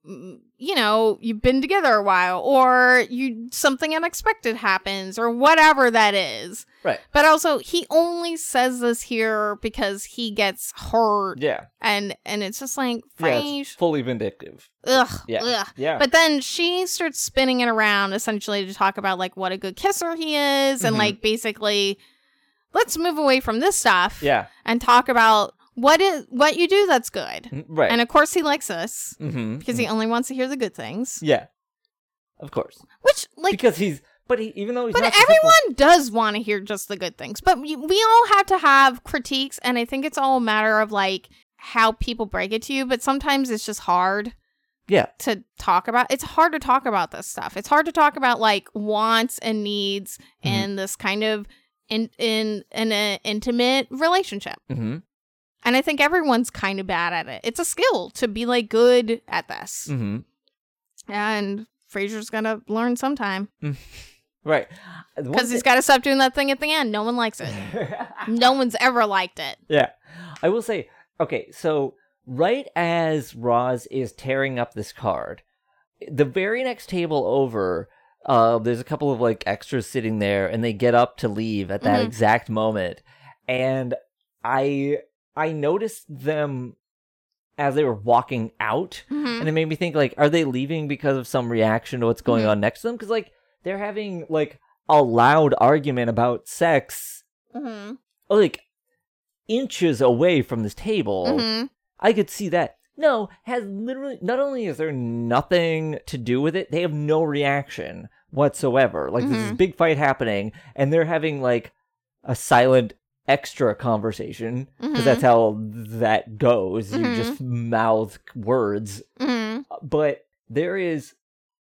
you know, you've been together a while, or you something unexpected happens, or whatever that is. Right. But also, he only says this here because he gets hurt. Yeah. And and it's just like, Frasier. Yeah, it's fully vindictive. Ugh. Yeah. Ugh. Yeah. But then she starts spinning it around, essentially, to talk about, like, what a good kisser he is. Mm-hmm. And, like, basically, let's move away from this stuff. Yeah. And talk about what is what you do that's good. Right. And, of course, he likes this. Mm-hmm. Because mm-hmm. he only wants to hear the good things. Yeah. Of course. Which, like... Because he's... But he, even though he's but not everyone successful. Does want to hear just the good things. But we, we all have to have critiques, and I think it's all a matter of like how people break it to you. But sometimes it's just hard. Yeah. To talk about. It's hard to talk about this stuff. It's hard to talk about like wants and needs mm-hmm. and this kind of in in an uh, intimate relationship. Mm-hmm. And I think everyone's kind of bad at it. It's a skill to be like good at this. Mm-hmm. And Frasier's gonna learn sometime. Right. Because he's got to stop doing that thing at the end. No one likes it. No one's ever liked it. Yeah. I will say, okay, so right as Roz is tearing up this card, the very next table over, uh, there's a couple of like extras sitting there, and they get up to leave at that mm-hmm. exact moment. And I I noticed them as they were walking out, mm-hmm. and it made me think like, are they leaving because of some reaction to what's going mm-hmm. on next to them? Because like they're having like a loud argument about sex, mm-hmm. like inches away from this table. Mm-hmm. I could see that. No, has literally, not only is there nothing to do with it, they have no reaction whatsoever. Like, mm-hmm. there's this big fight happening, and they're having, like, a silent extra conversation, because mm-hmm. that's how that goes. Mm-hmm. You just mouth words. Mm-hmm. But there is,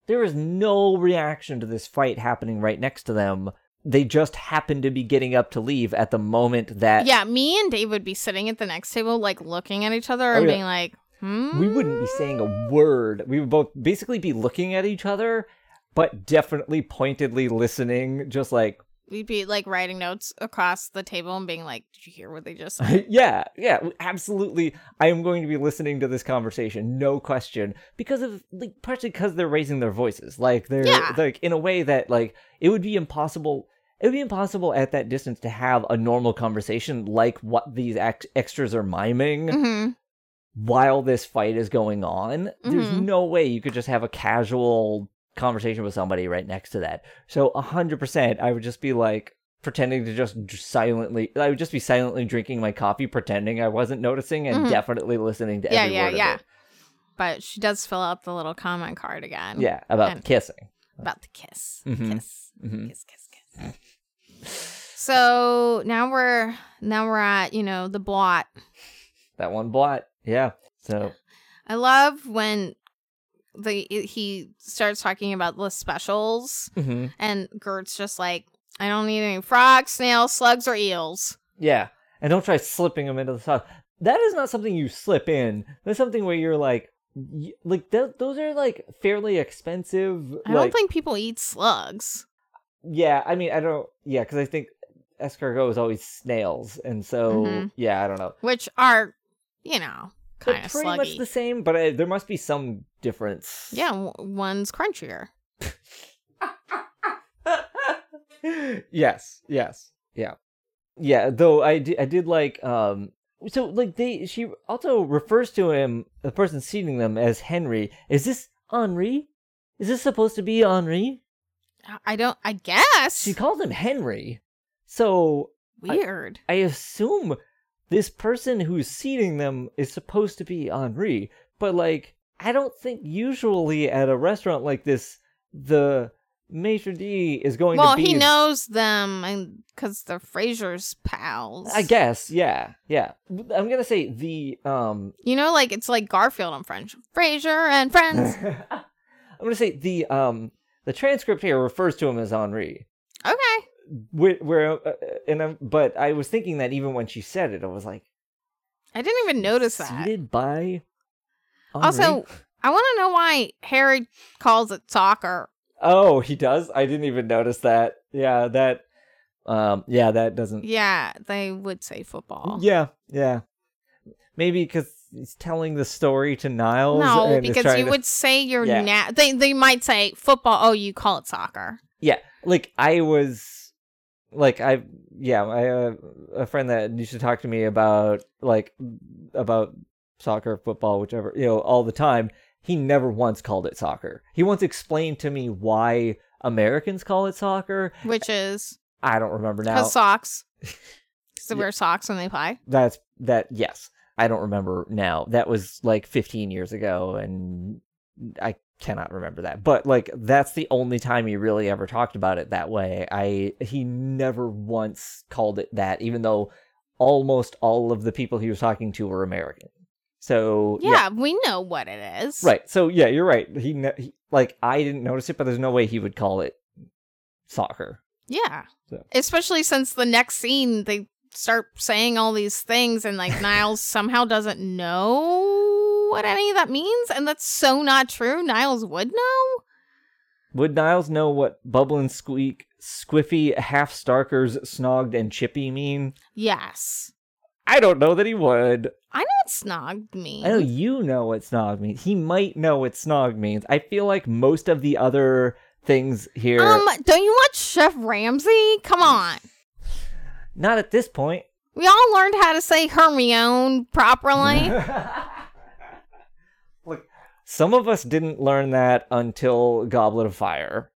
there is no reaction to this fight happening right next to them. They just happen to be getting up to leave at the moment that... Yeah, me and Dave would be sitting at the next table, like, looking at each other and oh, yeah. being like, hmm? We wouldn't be saying a word. We would both basically be looking at each other, but definitely pointedly listening, just like... We'd be, like, writing notes across the table and being like, did you hear what they just said? yeah, yeah, absolutely. I am going to be listening to this conversation, no question. Because of, like, partially because they're raising their voices. Like, they're, yeah. like, in a way that, like, it would be impossible... It would be impossible at that distance to have a normal conversation like what these ex- extras are miming mm-hmm. while this fight is going on. Mm-hmm. There's no way you could just have a casual conversation with somebody right next to that. So one hundred percent, I would just be like pretending to just silently, I would just be silently drinking my coffee, pretending I wasn't noticing and mm-hmm. definitely listening to yeah, every yeah, word yeah. of it. But she does fill out the little comment card again. Yeah, about the kissing. About the kiss. Mm-hmm. Kiss. Mm-hmm. Kiss, kiss, kiss. So now we're now we're at, you know, the blot. That one blot. Yeah. So I love when the he starts talking about the specials mm-hmm. and Gert's just like, I don't need any frogs, snails, slugs, or eels. Yeah. And don't try slipping them into the sauce. That is not something you slip in. That's something where you're like, like th- those are like fairly expensive. I like, don't think people eat slugs. Yeah, I mean, I don't... Yeah, because I think escargot is always snails, and so, mm-hmm. yeah, I don't know. Which are, you know, kind of sluggy. Pretty much the same, but I, there must be some difference. Yeah, w- one's crunchier. yes, yes, yeah. Yeah, though I, d- I did like... um So, like, they she also refers to him, the person seating them, as Henry. Is this Henri? Is this supposed to be Henri? I don't, I guess. She called him Henry. So. Weird. I, I assume this person who's seating them is supposed to be Henri. But, like, I don't think usually at a restaurant like this, the maitre d' is going well, to be. Well, he knows them because they're Frasier's pals. I guess, yeah. Yeah. I'm going to say the. um. You know, like, it's like Garfield in French. Frasier and friends. I'm going to say the. um. The transcript here refers to him as Henri. Okay. Where, where uh, and I'm, but I was thinking that even when she said it, I was like, I didn't even notice seated that. Seated by. Henri? Also, I want to know why Harry calls it soccer. Oh, he does? I didn't even notice that. Yeah, that. Um, yeah, that doesn't. Yeah, they would say football. Yeah, yeah. Maybe because. He's telling the story to Niles. No, because you to... would say you're yeah. na- they they might say football. Oh, you call it soccer. Yeah, like I was, like I yeah, I uh, a friend that used to talk to me about like about soccer, football, whichever, you know, all the time. He never once called it soccer. He once explained to me why Americans call it soccer, which is I don't remember now. Because socks, because they yeah. wear socks when they play. That's that. Yes. I don't remember now. That was like fifteen years ago, and I cannot remember that. But like, that's the only time he really ever talked about it that way. I he never once called it that, even though almost all of the people he was talking to were American. So yeah, yeah. we know what it is. Right. So yeah, you're right. He, he like I didn't notice it, but there's no way he would call it soccer. Yeah. So. Especially since the next scene they start saying all these things and like Niles somehow doesn't know what any of that means, and that's so not true. Niles would know. Would Niles know what bubble and squeak, squiffy, half starkers, snogged, and chippy mean? Yes. I don't know that he would. I know what snogged means. I know you know what snogged means. He might know what snogged means. I feel like most of the other things here. Um, don't you watch Chef Ramsay? Come on. Not at this point. We all learned how to say Hermione properly. Look, some of us didn't learn that until Goblet of Fire,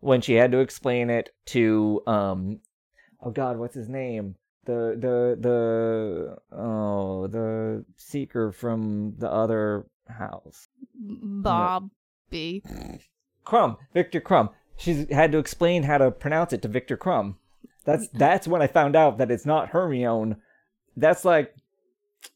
when she had to explain it to um, oh God, what's his name? The the the oh the seeker from the other house. Bobby. No. Crumb, Victor Crumb. She's had to explain how to pronounce it to Victor Crumb. That's that's when I found out that it's not Hermione. That's like,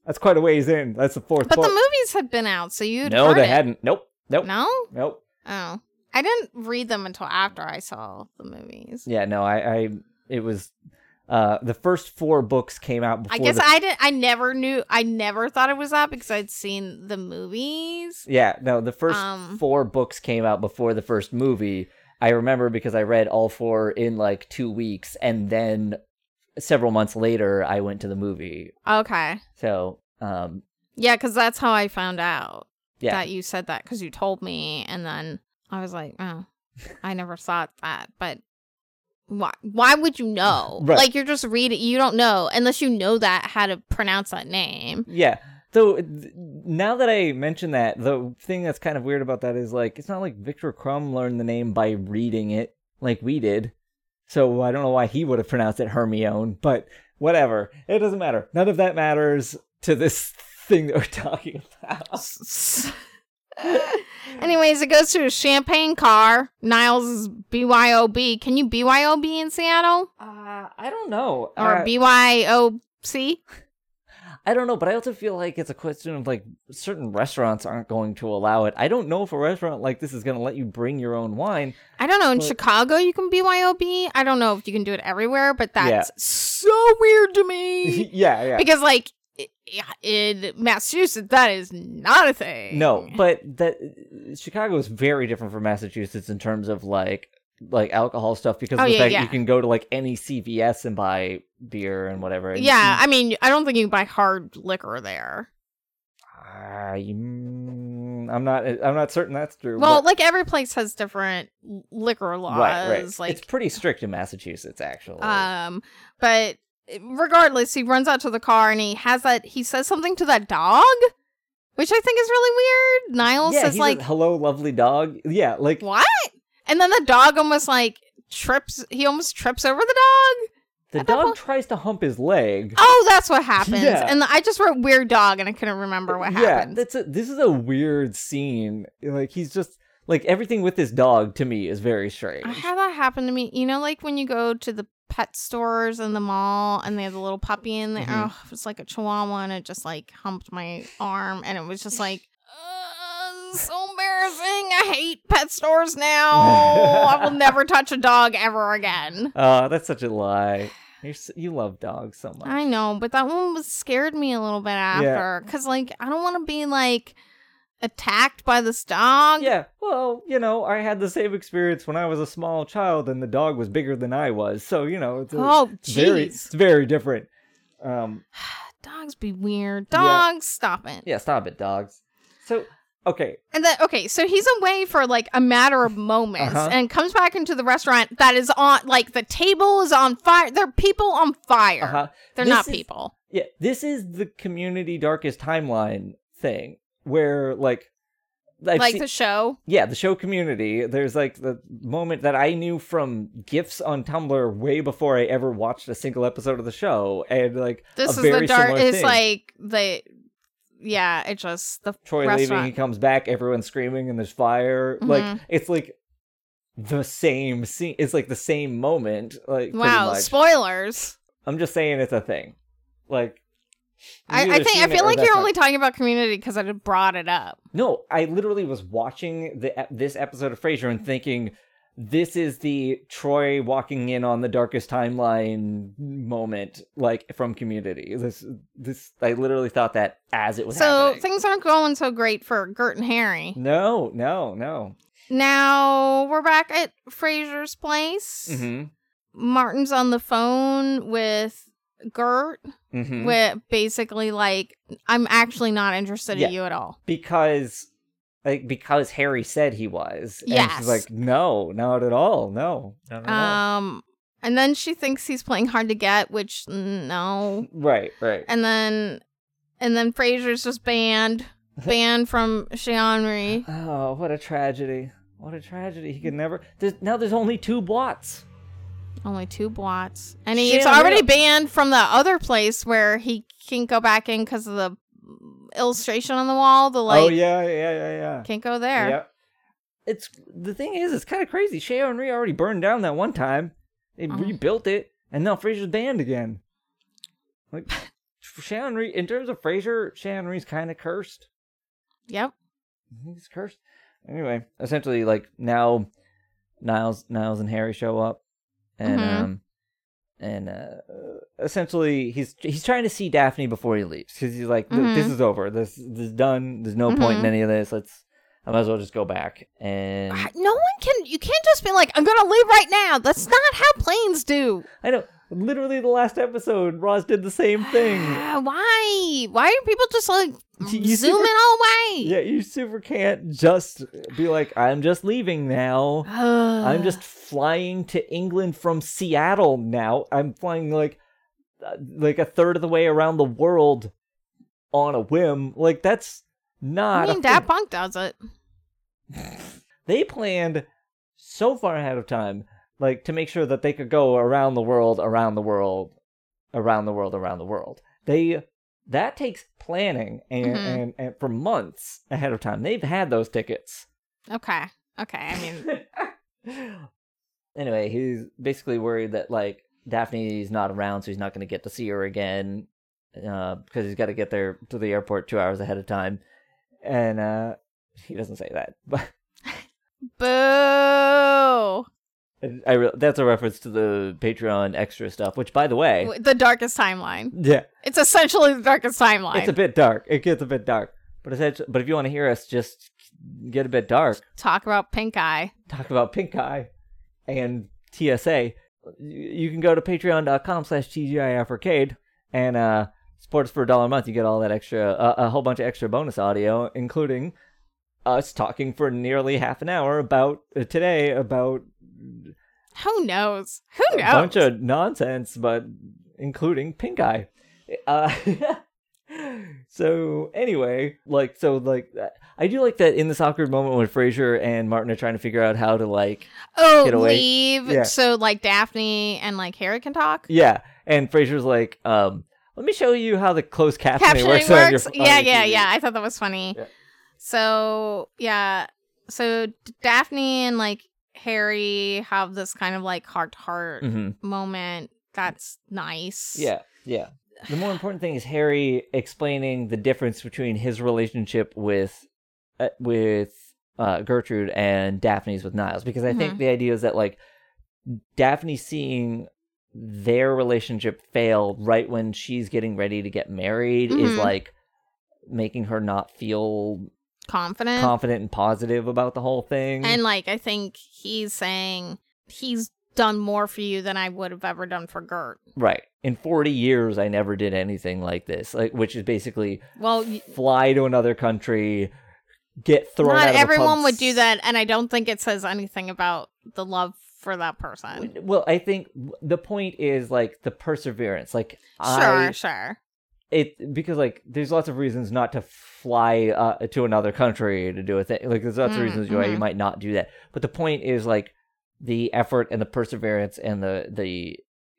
that's quite a ways in. That's the fourth. But book. The movies had been out, so you'd no, heard they it. hadn't. Nope, nope, no, nope. Oh, I didn't read them until after I saw the movies. Yeah, no, I, I it was. Uh, the first four books came out before. I guess the... I didn't. I never knew. I never thought it was that because I'd seen the movies. Yeah, no, the first um, four books came out before the first movie. I remember because I read all four in like two weeks, and then several months later, I went to the movie. Okay. So, um, yeah, because that's how I found out. Yeah. That you said that because you told me, and then I was like, oh, I never thought that, but. Why Why would you know? Right. Like, you're just reading. You don't know unless you know that how to pronounce that name. Yeah. So th- now that I mention that, the thing that's kind of weird about that is, like, it's not like Victor Crumb learned the name by reading it like we did. So I don't know why he would have pronounced it Hermione, but whatever. It doesn't matter. None of that matters to this thing that we're talking about. Anyways, it goes to a champagne car. Niles B Y O B. Can you B Y O B in Seattle? Uh, I don't know. Or uh, B Y O C? I don't know, but I also feel like it's a question of, like, certain restaurants aren't going to allow it. I don't know if a restaurant like this is going to let you bring your own wine. I don't know. In but... Chicago, you can B Y O B. I don't know if you can do it everywhere, but that's yeah. so weird to me. yeah, yeah. Because, like, in Massachusetts, that is not a thing. No, but that Chicago is very different from Massachusetts in terms of like like alcohol stuff because oh, of the yeah, fact yeah. you can go to like any C V S and buy beer and whatever. And yeah, you, I mean, I don't think you can buy hard liquor there. I, I'm not. I'm not certain that's true. Well, but, like every place has different liquor laws. Right, right. Like, it's pretty strict in Massachusetts, actually. Um, but. Regardless, he runs out to the car and he has that. He says something to that dog, which I think is really weird. Niles yeah, says like, "Hello, lovely dog." Yeah, like what? And then the dog almost like trips. He almost trips over the dog. The dog po- tries to hump his leg. Oh, that's what happens. Yeah. And I just wrote "weird dog" and I couldn't remember what yeah, happened. That's a, this is a weird scene. Like he's just. Like, everything with this dog, to me, is very strange. I had that happen to me. You know, like, when you go to the pet stores in the mall, and they have the little puppy in there? Mm-hmm. Oh, it was like a chihuahua, and it just, like, humped my arm, and it was just like, uh, so embarrassing. I hate pet stores now. I will never touch a dog ever again. Oh, that's such a lie. You're so, you love dogs so much. I know, but that one was scared me a little bit after. Because, yeah. like, I don't want to be, like... attacked by this dog. Yeah, well, you know, I had the same experience when I was a small child and the dog was bigger than I was, so you know it's, oh, it's very it's very different. Um dogs be weird. Dogs, yeah. Stop it. Yeah, stop it, dogs. So okay, and then okay, so he's away for like a matter of moments, uh-huh. and comes back into the restaurant that is on like the table is on fire. There are people on fire. Uh-huh. They're this not is, people. Yeah, this is the community darkest timeline thing. Where, like... I've like seen, the show? Yeah, the show Community. There's, like, the moment that I knew from GIFs on Tumblr way before I ever watched a single episode of the show. And, like, this a is very the dark, similar It's, thing. Like, the yeah, it just the Troy restaurant. leaving, he comes back, everyone's screaming, and there's fire. Mm-hmm. Like it's like the same scene. It's like the same moment. Like wow, spoilers. I'm just saying it's a thing. Like I, I think I feel like you're not... only talking about Community because I just brought it up. No, I literally was watching the this episode of Frasier and thinking, this is the Troy walking in on the darkest timeline moment, like from Community. This, this, I literally thought that as it was. So happening. Things aren't going so great for Gert and Harry. No, no, no. Now we're back at Frasier's place. Mm-hmm. Martin's on the phone with Gert, mm-hmm. with basically like, I'm actually not interested yeah. in you at all because. Like, because Harry said he was. And yes. she's like, no, not at all. No. Not at um, all. And then she thinks he's playing hard to get, which, no. Right, right. And then and then Frasier's just banned. Banned from Chez Henri. Oh, what a tragedy. What a tragedy. He could never... There's, now there's only two blots. Only two blots. And he's Shit, already banned from the other place where he can't go back in because of the... illustration on the wall, the like. Oh yeah, yeah, yeah, yeah. Can't go there. Yep. It's the thing is, it's kind of crazy. Chez Henri already burned down that one time. They oh. rebuilt it, and now Frasier's banned again. Like, Chez Henri, in terms of Frasier, Chez Henri's kind of cursed. Yep. He's cursed. Anyway, essentially, like now, Niles, Niles, and Harry show up, and mm-hmm. um, and uh. essentially, he's he's trying to see Daphne before he leaves because he's like, mm-hmm. "This is over. This, this is done. There's no mm-hmm. point in any of this. Let's. I might as well just go back." And I, no one can. You can't just be like, "I'm gonna leave right now." That's not how planes do. I know. Literally, the last episode, Roz did the same thing. Why? Why are people just like you zooming super, all way? Yeah, you super can't just be like, "I'm just leaving now. I'm just flying to England from Seattle now. I'm flying like." like a third of the way around the world on a whim. Like, that's not... I mean, Daft Punk does it. They planned so far ahead of time, like, to make sure that they could go around the world, around the world, around the world, around the world. They... That takes planning and, mm-hmm. and, and for months ahead of time. They've had those tickets. Okay. Okay, I mean... Anyway, he's basically worried that, like, Daphne's not around, so he's not going to get to see her again uh, because he's got to get there to the airport two hours ahead of time. And uh, he doesn't say that. But Boo! I re- that's a reference to the Patreon extra stuff, which, by the way... The darkest timeline. Yeah. It's essentially the darkest timeline. It's a bit dark. It gets a bit dark. But essentially, but if you want to hear us, just get a bit dark. Talk about Pink Eye. Talk about Pink Eye and T S A. You can go to patreon.com slash TGIF Arcade and uh, support us for a dollar a month. You get all that extra, uh, a whole bunch of extra bonus audio, including us talking for nearly half an hour about uh, today about... Who knows? Who knows? A bunch of nonsense, but including Pink Eye. Uh, so anyway, like, so like, I do like that in this awkward moment when Frasier and Martin are trying to figure out how to like oh, get away. leave yeah. so like Daphne and like Harry can talk. Yeah, and Frasier's like, um, let me show you how the closed captioning, captioning works. works. On your, yeah, on your yeah, T V. yeah. I thought that was funny. Yeah. So yeah, so Daphne and like Harry have this kind of like heart to heart moment. That's nice. Yeah, yeah. The more important thing is Harry explaining the difference between his relationship with uh, with uh, Gertrude and Daphne's with Niles. Because I mm-hmm. think the idea is that, like, Daphne seeing their relationship fail right when she's getting ready to get married mm-hmm. is, like, making her not feel... Confident. Confident and positive about the whole thing. And, like, I think he's saying he's... done more for you than I would have ever done for Gert. Right. In forty years, I never did anything like this, like which is basically well, y- fly to another country, get thrown out of the pub. Not everyone would do that, and I don't think it says anything about the love for that person. Well, I think the point is, like, the perseverance. Like, Sure, I, sure. It, because, like, there's lots of reasons not to fly uh, to another country to do a thing. Like, there's lots mm, of reasons mm-hmm. why you might not do that. But the point is, like, the effort and the perseverance and the the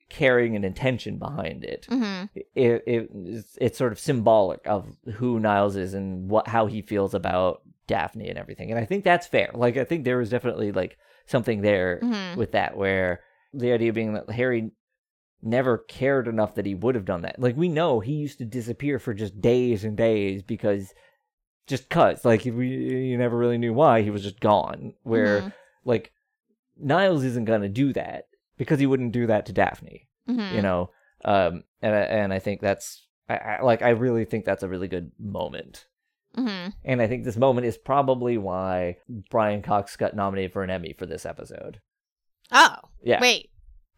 carrying an intention behind it. Mm-hmm. It, it it's, it's sort of symbolic of who Niles is and what how he feels about Daphne and everything. And I think that's fair. Like, I think there was definitely like something there mm-hmm. with that, where the idea being that Harry never cared enough that he would have done that. Like, we know he used to disappear for just days and days because just cuz like we you never really knew why. He was just gone, where mm-hmm. like Niles isn't going to do that because he wouldn't do that to Daphne, mm-hmm. you know. Um, and I, and I think that's I, I, like I really think that's a really good moment. Mm-hmm. And I think this moment is probably why Brian Cox got nominated for an Emmy for this episode. Oh, yeah. Wait,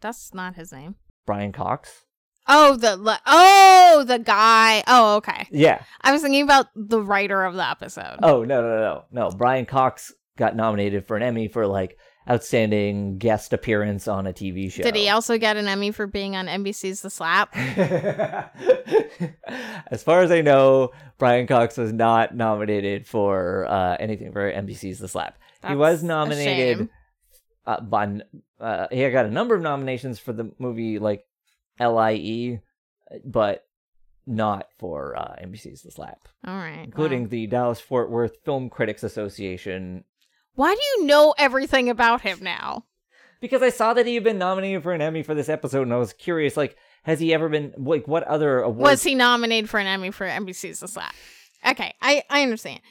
that's not his name. Brian Cox. Oh, the le- oh the guy. Oh, okay. Yeah. I was thinking about the writer of the episode. Oh no no no no! Brian Cox got nominated for an Emmy for like outstanding guest appearance on a T V show. Did he also get an Emmy for being on N B C's The Slap? As far as I know, Brian Cox was not nominated for uh, anything for N B C's The Slap. That's he was nominated uh, by uh, he got a number of nominations for the movie like L I E, but not for uh, N B C's The Slap. All right, including well. the Dallas Fort Worth Film Critics Association. Why do you know everything about him now? Because I saw that he had been nominated for an Emmy for this episode, and I was curious, like, has he ever been, like, what other awards? Was he nominated for an Emmy for N B C's The Slap? Okay, I, I understand.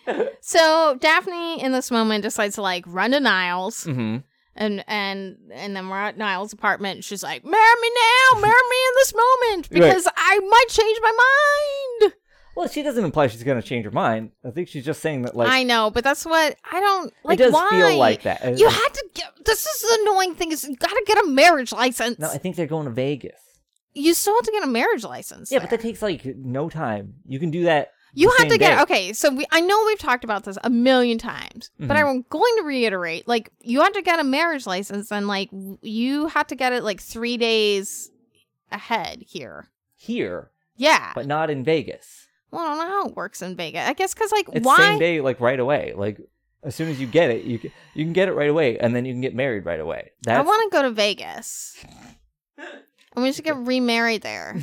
So Daphne, in this moment, decides to, like, run to Niles, mm-hmm. and, and and then we're at Niles' apartment, and she's like, marry me now, marry me in this moment, because right. I might change my mind. Well, she doesn't imply she's going to change her mind. I think she's just saying that, like... I know, but that's what... I don't... Like, why? It does why? feel like that. It's, you like, had to get... This is the annoying thing, is you got to get a marriage license. No, I think they're going to Vegas. You still have to get a marriage license Yeah, there. But that takes, like, no time. You can do that You have to day. get... Okay, so we, I know we've talked about this a million times, mm-hmm. but I'm going to reiterate, like, you have to get a marriage license, and, like, you have to get it, like, three days ahead here. Here? Yeah. But not in Vegas. Well, I don't know how it works in Vegas. I guess because, like, it's why? It's same day, like, right away. Like, as soon as you get it, you can, you can get it right away, and then you can get married right away. That's... I want to go to Vegas. And we should get remarried there.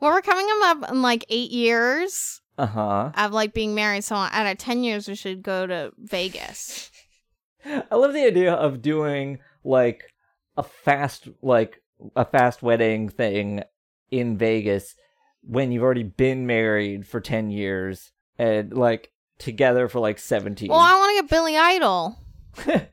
Well, we're coming up in, like, eight years uh-huh. of, like, being married. So out of ten years, we should go to Vegas. I love the idea of doing, like, a fast, like, a fast wedding thing in Vegas when you've already been married for ten years and, like, together for, like, seventeen. Well, I want to get Billy Idol. I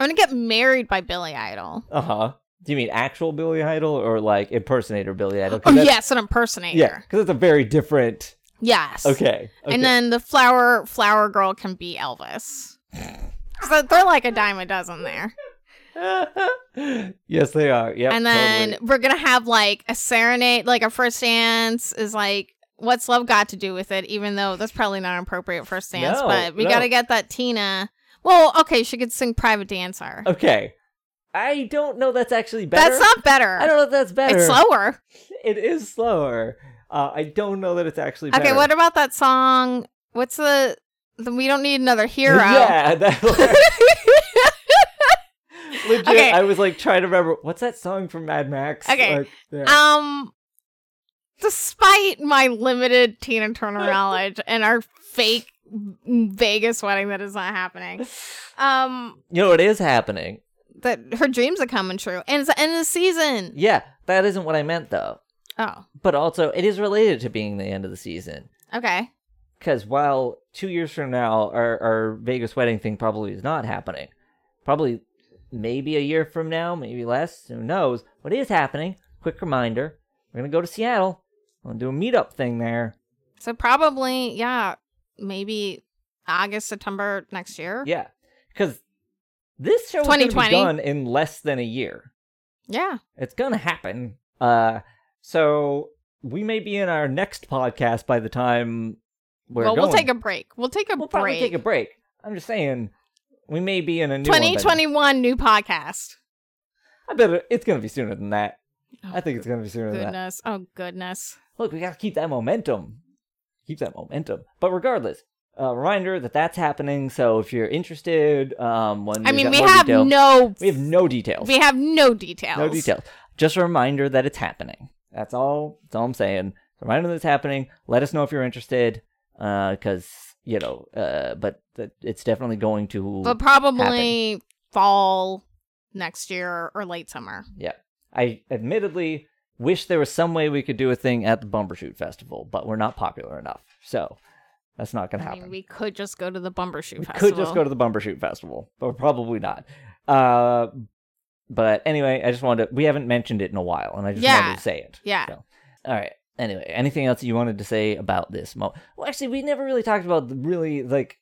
want to get married by Billy Idol. Uh-huh. Do you mean actual Billy Idol or, like, impersonator Billy Idol? Oh, yes, an impersonator. Yeah, because it's a very different... Yes. Okay. okay. And then the flower flower girl can be Elvis. So they're like a dime a dozen there. Yes, they are. Yep, and then totally. We're going to have, like, a serenade, like, a first dance is, like, what's love got to do with it? Even though that's probably not an appropriate first dance, no, but we no. got to get that Tina. Well, okay, she could sing Private Dancer. Okay. I don't know that's actually better. That's not better. I don't know if that's better. It's slower. It is slower. Uh, I don't know that it's actually better. Okay, what about that song? What's the... the We Don't Need Another Hero. Yeah, that like... Legit, okay. I was like trying to remember what's that song from Mad Max. Okay, like, yeah. um, despite my limited Tina Turner knowledge and our fake Vegas wedding that is not happening, um, you know it is happening. That her dreams are coming true, and it's the end of the season. Yeah, that isn't what I meant though. Oh, but also it is related to being the end of the season. Okay, because while two years from now our our Vegas wedding thing probably is not happening, probably. Maybe a year from now, maybe less. Who knows? What is happening? Quick reminder. We're going to go to Seattle. We'll do a meetup thing there. So probably, yeah, maybe August, September next year. Yeah, because this show is going to be done in less than a year. Yeah. It's going to happen. Uh, so we may be in our next podcast by the time we're well, going. Well, we'll take a break. We'll take a we'll break. We'll probably take a break. I'm just saying... We may be in a new twenty twenty-one one, new podcast. I bet it's going to be sooner than that. Oh, I think it's going to be sooner goodness. than that. Oh, goodness. Look, we got to keep that momentum. Keep that momentum. But regardless, a reminder that that's happening. So if you're interested, um, when I mean, we have detail, no... We have no details. We have no details. No details. just a reminder that it's happening. That's all. That's all I'm saying. It's a reminder that it's happening. Let us know if you're interested, because uh, you know. Uh, but th- it's definitely going to. But probably happen. Fall next year or late summer. Yeah, I admittedly wish there was some way we could do a thing at the Bumbershoot Festival, but we're not popular enough, so that's not going to happen. I mean, we could just go to the Bumbershoot we Festival. We could just go to the Bumbershoot Festival, but probably not. Uh, but anyway, I just wanted to, we haven't mentioned it in a while, and I just yeah. wanted to say it. Yeah. So, all right. Anyway, anything else you wanted to say about this? Mo- well, actually, we never really talked about the really, like...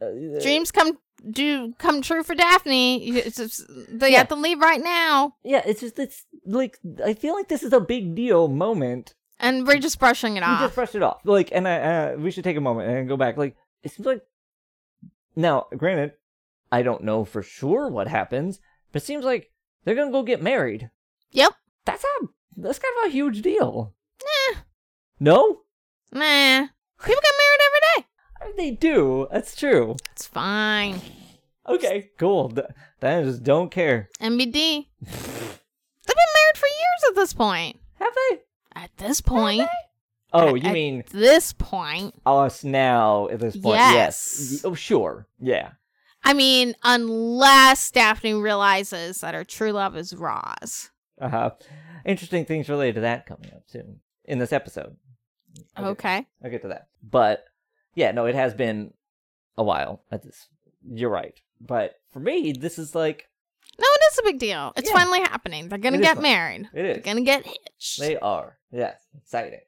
Uh, Dreams come do come true for Daphne. It's just, they yeah. have to leave right now. Yeah, it's just, it's like, I feel like this is a big deal moment. And we're just brushing it off. We just brushed it off. Like, and I, uh, we should take a moment and go back. Like, it seems like... Now, granted, I don't know for sure what happens, but it seems like they're going to go get married. Yep. That's a, that's kind of a huge deal. Nah. No? Nah. People get married every day. They do. That's true. It's fine. Okay, cool. Th- I just don't care. M B D. They've been married for years at this point. Have they? At this point. Oh, you at, mean... At this point. Us now at this point. Yes. yes. Oh, sure. Yeah. I mean, unless Daphne realizes that her true love is Roz. Uh-huh. Interesting things related to that coming up soon in this episode. I'll okay. Get, I'll get to that. But, yeah, no, it has been a while at this. You're right. But for me, this is like... No, it is a big deal. It's yeah. finally happening. They're going to get married. It is. They're going to get hitched. They are. Yes. Exciting.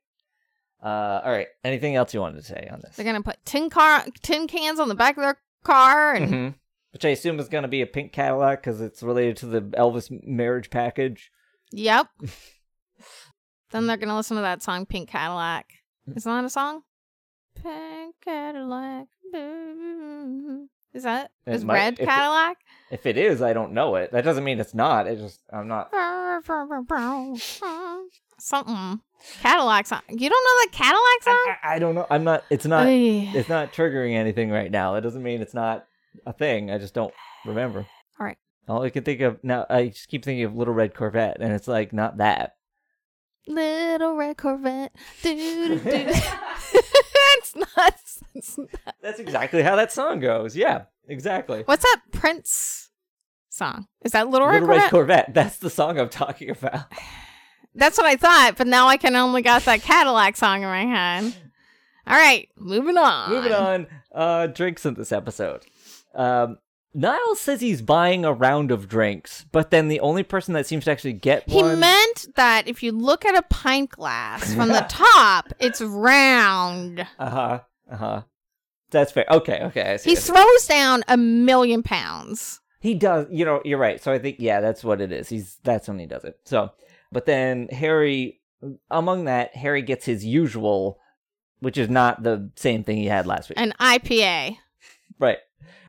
Uh, all right. Anything else you wanted to say on this? They're going to put tin car, tin cans on the back of their car. And... Mm-hmm. Which I assume is going to be a pink Cadillac because it's related to the Elvis marriage package. Yep. Then they're going to listen to that song, Pink Cadillac. Isn't that a song? Pink Cadillac. Is that? Is might, red if Cadillac? It, if it is, I don't know it. That doesn't mean it's not. It just, I'm not. Something. Cadillac song. You don't know that Cadillac song? I, I, I don't know. I'm not, it's not, it's not triggering anything right now. It doesn't mean it's not a thing. I just don't remember. All right. All I can think of now, I just keep thinking of Little Red Corvette, and it's like, not that. Little Red Corvette. Doo, doo, doo. It's not, it's not. That's exactly how that song goes. Yeah, exactly. What's that Prince song? Is that Little Red Corvette? Little Red Corvette. That's the song I'm talking about. That's what I thought, but now I can only got that Cadillac song in my head. All right, moving on. Moving on. Uh, drinks in this episode. Um, Niall says he's buying a round of drinks, but then the only person that seems to actually get one... He meant that if you look at a pint glass from the top, it's round. Uh-huh, uh-huh. That's fair. Okay, okay, I see. He throws down a million pounds. He does, you know, you're right. So I think, yeah, that's what it is. He's That's when he does it. So, but then Harry, among that, Harry gets his usual, which is not the same thing he had last week. An I P A. Right.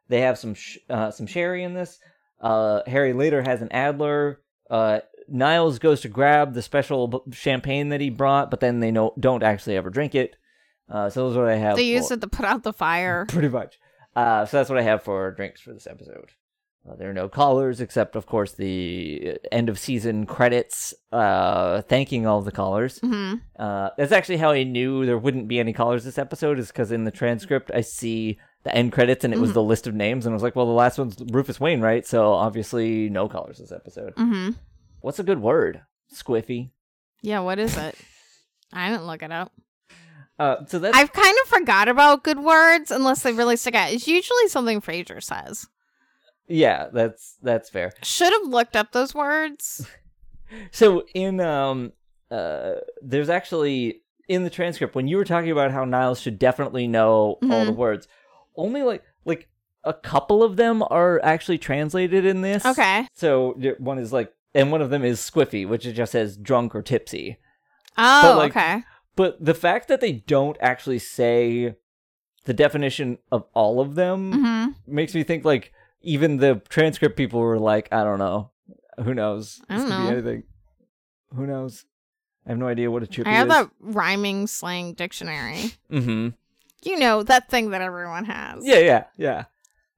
They have some sh- uh, some sherry in this. Uh, Harry later has an Adler. Uh, Niles goes to grab the special b- champagne that he brought, but then they no- don't actually ever drink it. Uh, so those are what I have. They used it to put out the fire. Pretty much. Uh, so that's what I have for drinks for this episode. Uh, there are no callers except, of course, the end of season credits uh, thanking all the callers. Mm-hmm. Uh, that's actually how I knew there wouldn't be any callers this episode, is because in the transcript I see... the end credits, and it mm-hmm. was the list of names, and I was like, well, the last one's Rufus Wainwright, so obviously no callers this episode. Mm-hmm. What's a good word? Squiffy. Yeah, what is it? I didn't look it up. Uh, so that's... I've kind of forgot about good words, unless they really stick out. It's usually something Frasier says. Yeah, that's that's fair. Should have looked up those words. So in, um, uh, there's actually, in the transcript, when you were talking about how Niles should definitely know mm-hmm. all the words... Only like like a couple of them are actually translated in this. Okay. So one is like, and one of them is squiffy, which it just says drunk or tipsy. Oh, but like, okay. But the fact that they don't actually say the definition of all of them mm-hmm. makes me think like even the transcript people were like, I don't know, who knows? I don't this could know. Be anything. Who knows? I have no idea what a chippy is. I have is. That rhyming slang dictionary. Mm-hmm. You know, that thing that everyone has. Yeah, yeah, yeah.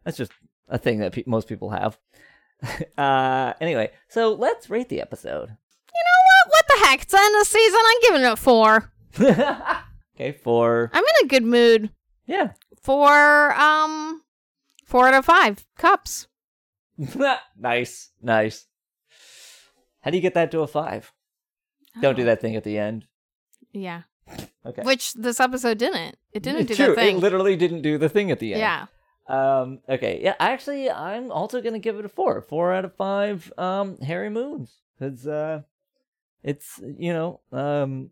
That's just a thing that pe- most people have. uh, anyway, so let's rate the episode. You what the heck? It's the end of the season. I'm giving it a four. Okay, four. I'm in a good mood. Yeah. Four, um, four out of five cups. Nice. Nice. How do you get that to a five? Oh. Don't do that thing at the end. Yeah. Okay. Which this episode didn't. It didn't it's do true. that thing. It literally didn't do the thing at the end. Yeah. Um, okay. Yeah. Actually, I'm also going to give it a four. Four out of five, um, Harry Moons. Because, uh, it's, you know, um,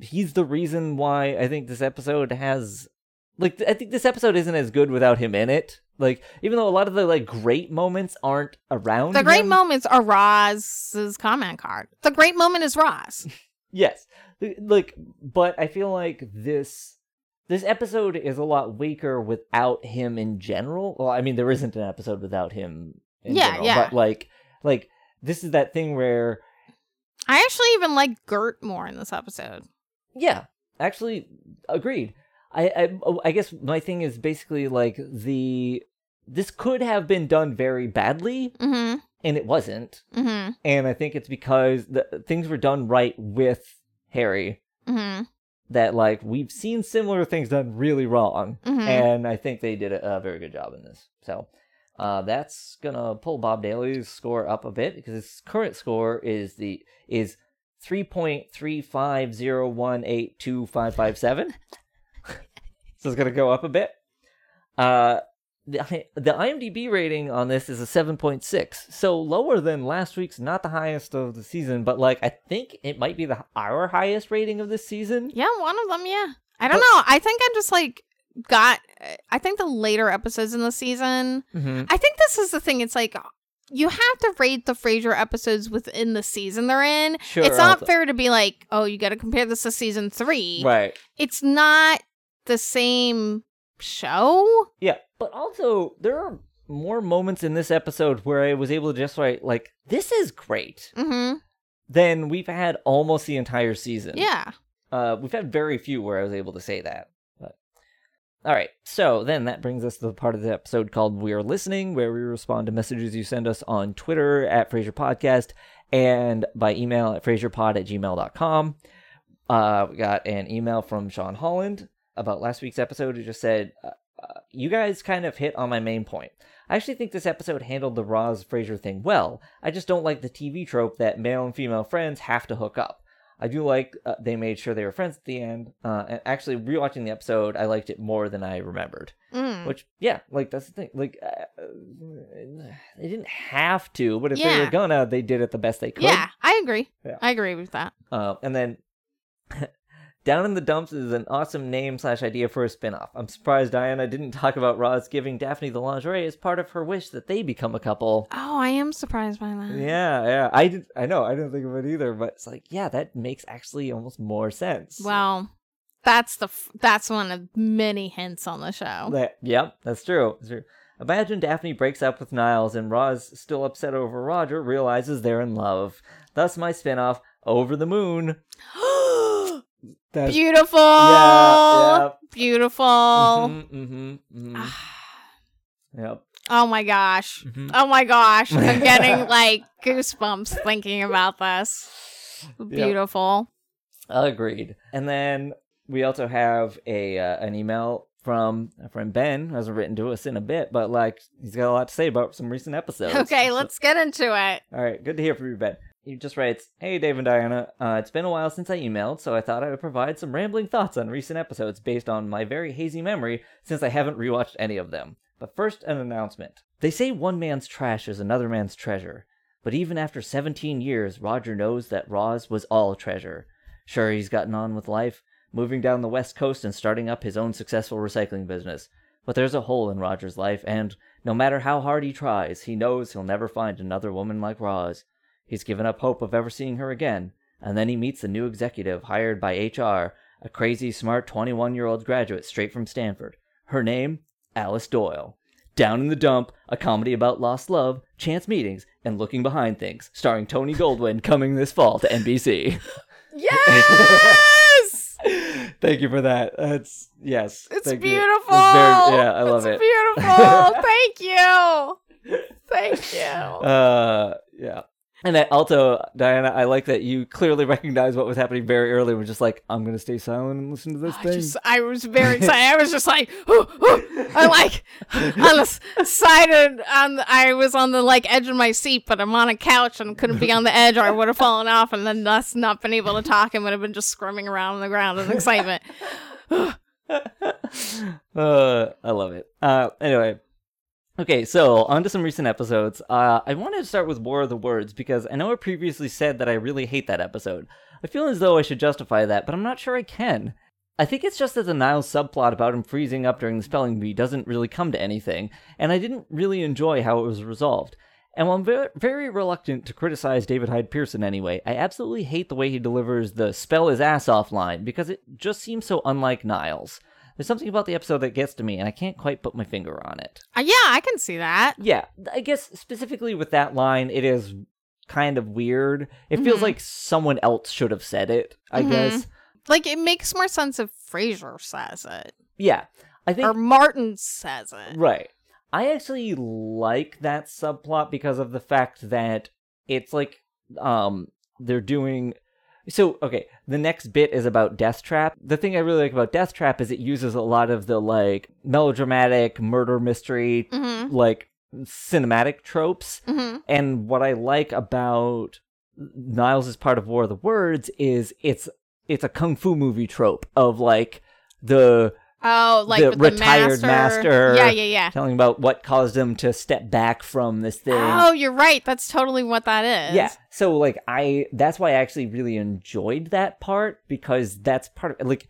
he's the reason why I think this episode has, like, I think this episode isn't as good without him in it. Like, even though a lot of the, like, great moments aren't around The great him, moments are Roz's comment card. The great moment is Roz. Yes. Like, but I feel like this this episode is a lot weaker without him in general. Well, I mean, there isn't an episode without him in yeah, general. Yeah. But, like, like, this is that thing where... I actually even like Gert more in this episode. Yeah. Actually, agreed. I, I I guess my thing is basically like the this could have been done very badly, mm-hmm. and it wasn't. Mm-hmm. And I think it's because the, things were done right with Harry. Mm-hmm. That like we've seen similar things done really wrong, mm-hmm. and I think they did a, a very good job in this. So uh, that's gonna pull Bob Daly's score up a bit because his current score is the is three point three five zero one eight two five five seven. So it's going to go up a bit. Uh, the, the IMDb rating on this is a seven point six. So lower than last week's, not the highest of the season, but like I think it might be the our highest rating of this season. Yeah, one of them, yeah. I don't but, know. I think I just like got, I think the later episodes in the season, mm-hmm. I think this is the thing. It's like you have to rate the Frasier episodes within the season they're in. Sure, it's not also. fair to be like, oh, you got to compare this to season three. Right. It's not the same show. Yeah, but also there are more moments in this episode where I was able to just write like this is great, mm-hmm. than we've had almost the entire season. Yeah, uh we've had very few where I was able to say that. But all right, so then that brings us to the part of the episode called We Are Listening, where we respond to messages you send us on Twitter at Frasier Podcast and by email at frasierpod at gmail dot com. Uh we got an email from Sean Holland about last week's episode, who just said, uh, uh, you guys kind of hit on my main point. I actually think this episode handled the Roz Frasier thing well. I just don't like the T V trope that male and female friends have to hook up. I do like uh, they made sure they were friends at the end. Uh, and actually, rewatching the episode, I liked it more than I remembered. Mm. Which, yeah, like, that's the thing. Like, uh, they didn't have to, but if yeah. they were gonna, they did it the best they could. Yeah, I agree. Yeah. I agree with that. Uh, and then... Down in the Dumps is an awesome name slash idea for a spinoff. I'm surprised Diana didn't talk about Roz giving Daphne the lingerie as part of her wish that they become a couple. Oh, I am surprised by that. Yeah, yeah. I did, I know. I didn't think of it either, but it's like, yeah, that makes actually almost more sense. Well, that's the f- that's one of many hints on the show. That, yep, that's true. That's true. Imagine Daphne breaks up with Niles and Roz, still upset over Roger, realizes they're in love. Thus my spinoff, Over the Moon. That's, beautiful, yeah, yeah. beautiful. Mm-hmm, mm-hmm, mm-hmm. Yep. Oh my gosh! Mm-hmm. Oh my gosh! I'm getting like goosebumps thinking about this. Beautiful. Yep. Agreed. And then we also have a uh, an email from our friend Ben, who hasn't written to us in a bit, but like he's got a lot to say about some recent episodes. Okay, let's get into it. All right, good to hear from you, Ben. He just writes, "Hey, Dave and Diana, uh, it's been a while since I emailed, so I thought I would provide some rambling thoughts on recent episodes based on my very hazy memory since I haven't rewatched any of them. But first, an announcement. They say one man's trash is another man's treasure, but even after seventeen years, Roger knows that Roz was all treasure. Sure, he's gotten on with life, moving down the West Coast and starting up his own successful recycling business. But there's a hole in Roger's life, and no matter how hard he tries, he knows he'll never find another woman like Roz. He's given up hope of ever seeing her again, and then he meets a new executive hired by H R, a crazy, smart twenty-one-year-old graduate straight from Stanford. Her name? Alice Doyle. Down in the Dump, a comedy about lost love, chance meetings, and looking behind things, starring Tony Goldwyn, coming this fall to N B C. Yes! Thank you for that. It's, yes. It's beautiful. It's very, yeah, I love it's it. It's beautiful. Thank you. Thank you. Uh, yeah. And at alto, Diana, I like that you clearly recognized what was happening very early. We're just like, I'm going to stay silent and listen to this I thing. Just, I was very excited. I was just like, ooh, ooh. I'm like, on the side, of, on the, I was on the like edge of my seat, but I'm on a couch and couldn't be on the edge or I would have fallen off and then thus not been able to talk and would have been just squirming around on the ground in excitement. uh, I love it. Uh, anyway. Okay, so on to some recent episodes. Uh, I wanted to start with War of the Words because I know I previously said that I really hate that episode. I feel as though I should justify that, but I'm not sure I can. I think it's just that the Niles subplot about him freezing up during the spelling bee doesn't really come to anything, and I didn't really enjoy how it was resolved. And while I'm ve- very reluctant to criticize David Hyde Pierce in any way, I absolutely hate the way he delivers the spell his ass off line because it just seems so unlike Niles. There's something about the episode that gets to me, and I can't quite put my finger on it. Uh, yeah, I can see that. Yeah, I guess specifically with that line, it is kind of weird. It mm-hmm. feels like someone else should have said it, I mm-hmm. guess. Like, it makes more sense if Frasier says it. Yeah. I think, or Martin says it. Right. I actually like that subplot because of the fact that it's like um, they're doing... So, okay, the next bit is about Death Trap. The thing I really like about Death Trap is it uses a lot of the, like, melodramatic murder mystery, mm-hmm. like, cinematic tropes. Mm-hmm. And what I like about Niles' part of War of the Words is it's it's a kung fu movie trope of, like, the... Oh, like the retired the master. master. Yeah, yeah, yeah. Telling about what caused him to step back from this thing. Oh, you're right. That's totally what that is. Yeah. So, like, I, that's why I actually really enjoyed that part because that's part of, like,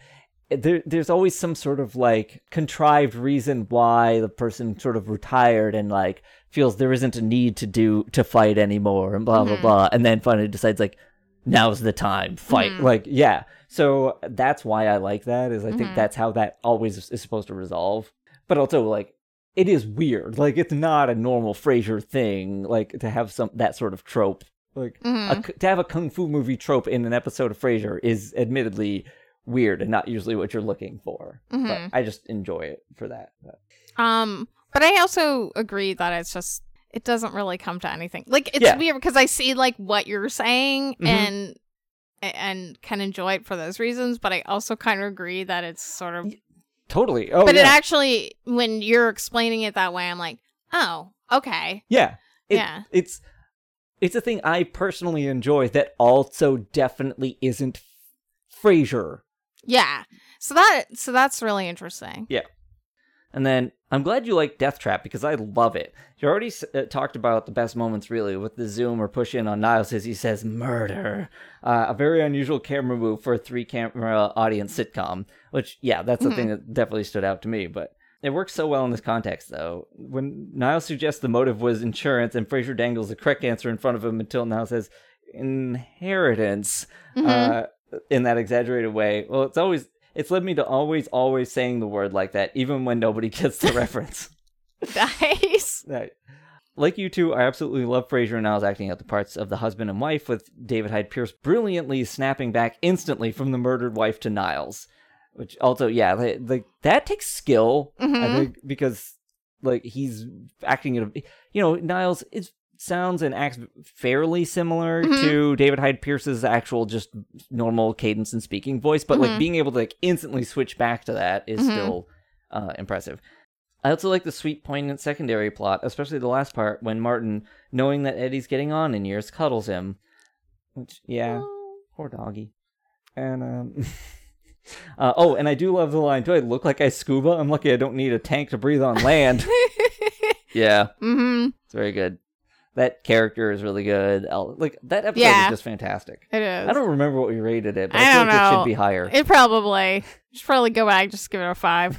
there, there's always some sort of, like, contrived reason why the person sort of retired and, like, feels there isn't a need to do, to fight anymore and blah, mm-hmm. blah, blah. And then finally decides, like, now's the time. Fight. Mm-hmm. Like, yeah. So that's why I like that, is I mm-hmm. think that's how that always is supposed to resolve. But also, like, it is weird. Like, it's not a normal Frasier thing, like, to have some that sort of trope. Like, mm-hmm. a, to have a kung fu movie trope in an episode of Frasier is admittedly weird and not usually what you're looking for. Mm-hmm. But I just enjoy it for that. But. Um, but I also agree that it's just, it doesn't really come to anything. Like, it's yeah. weird because I see, like, what you're saying mm-hmm. and... and can enjoy it for those reasons, but I also kind of agree that it's sort of totally oh but yeah. it actually, when you're explaining it that way, I'm like, oh, okay, yeah it, yeah it's it's a thing I personally enjoy that also definitely isn't Frasier. Yeah, so that so that's really interesting. Yeah. And then I'm glad you like Death Trap because I love it. You already s- uh, talked about the best moments, really, with the zoom or push in on Niles as he says murder. Uh, a very unusual camera move for a three-camera audience sitcom, which, yeah, that's the mm-hmm. thing that definitely stood out to me. But it works so well in this context, though. When Niles suggests the motive was insurance and Frasier dangles the correct answer in front of him until Niles says inheritance mm-hmm. uh, in that exaggerated way. Well, it's always... It's led me to always, always saying the word like that, even when nobody gets the reference. Nice. Right. Like you two, I absolutely love Frasier and Niles acting out the parts of the husband and wife, with David Hyde Pierce brilliantly snapping back instantly from the murdered wife to Niles. Which also, yeah, like that takes skill, mm-hmm. I think, because like he's acting in a, you know, Niles is sounds and acts fairly similar mm-hmm. to David Hyde Pierce's actual just normal cadence and speaking voice, but mm-hmm. like being able to like instantly switch back to that is mm-hmm. still uh, impressive. I also like the sweet, poignant secondary plot, especially the last part when Martin, knowing that Eddie's getting on in years, cuddles him. Which, yeah, oh. Poor doggy. And, um... uh, oh, and I do love the line, do I look like I scuba? I'm lucky I don't need a tank to breathe on land. Yeah. Mm-hmm. It's very good. That character is really good. I'll, like that episode yeah, is just fantastic. It is. I don't remember what we rated it, but I, I think know. It should be higher. It probably should probably go back, just give it a five.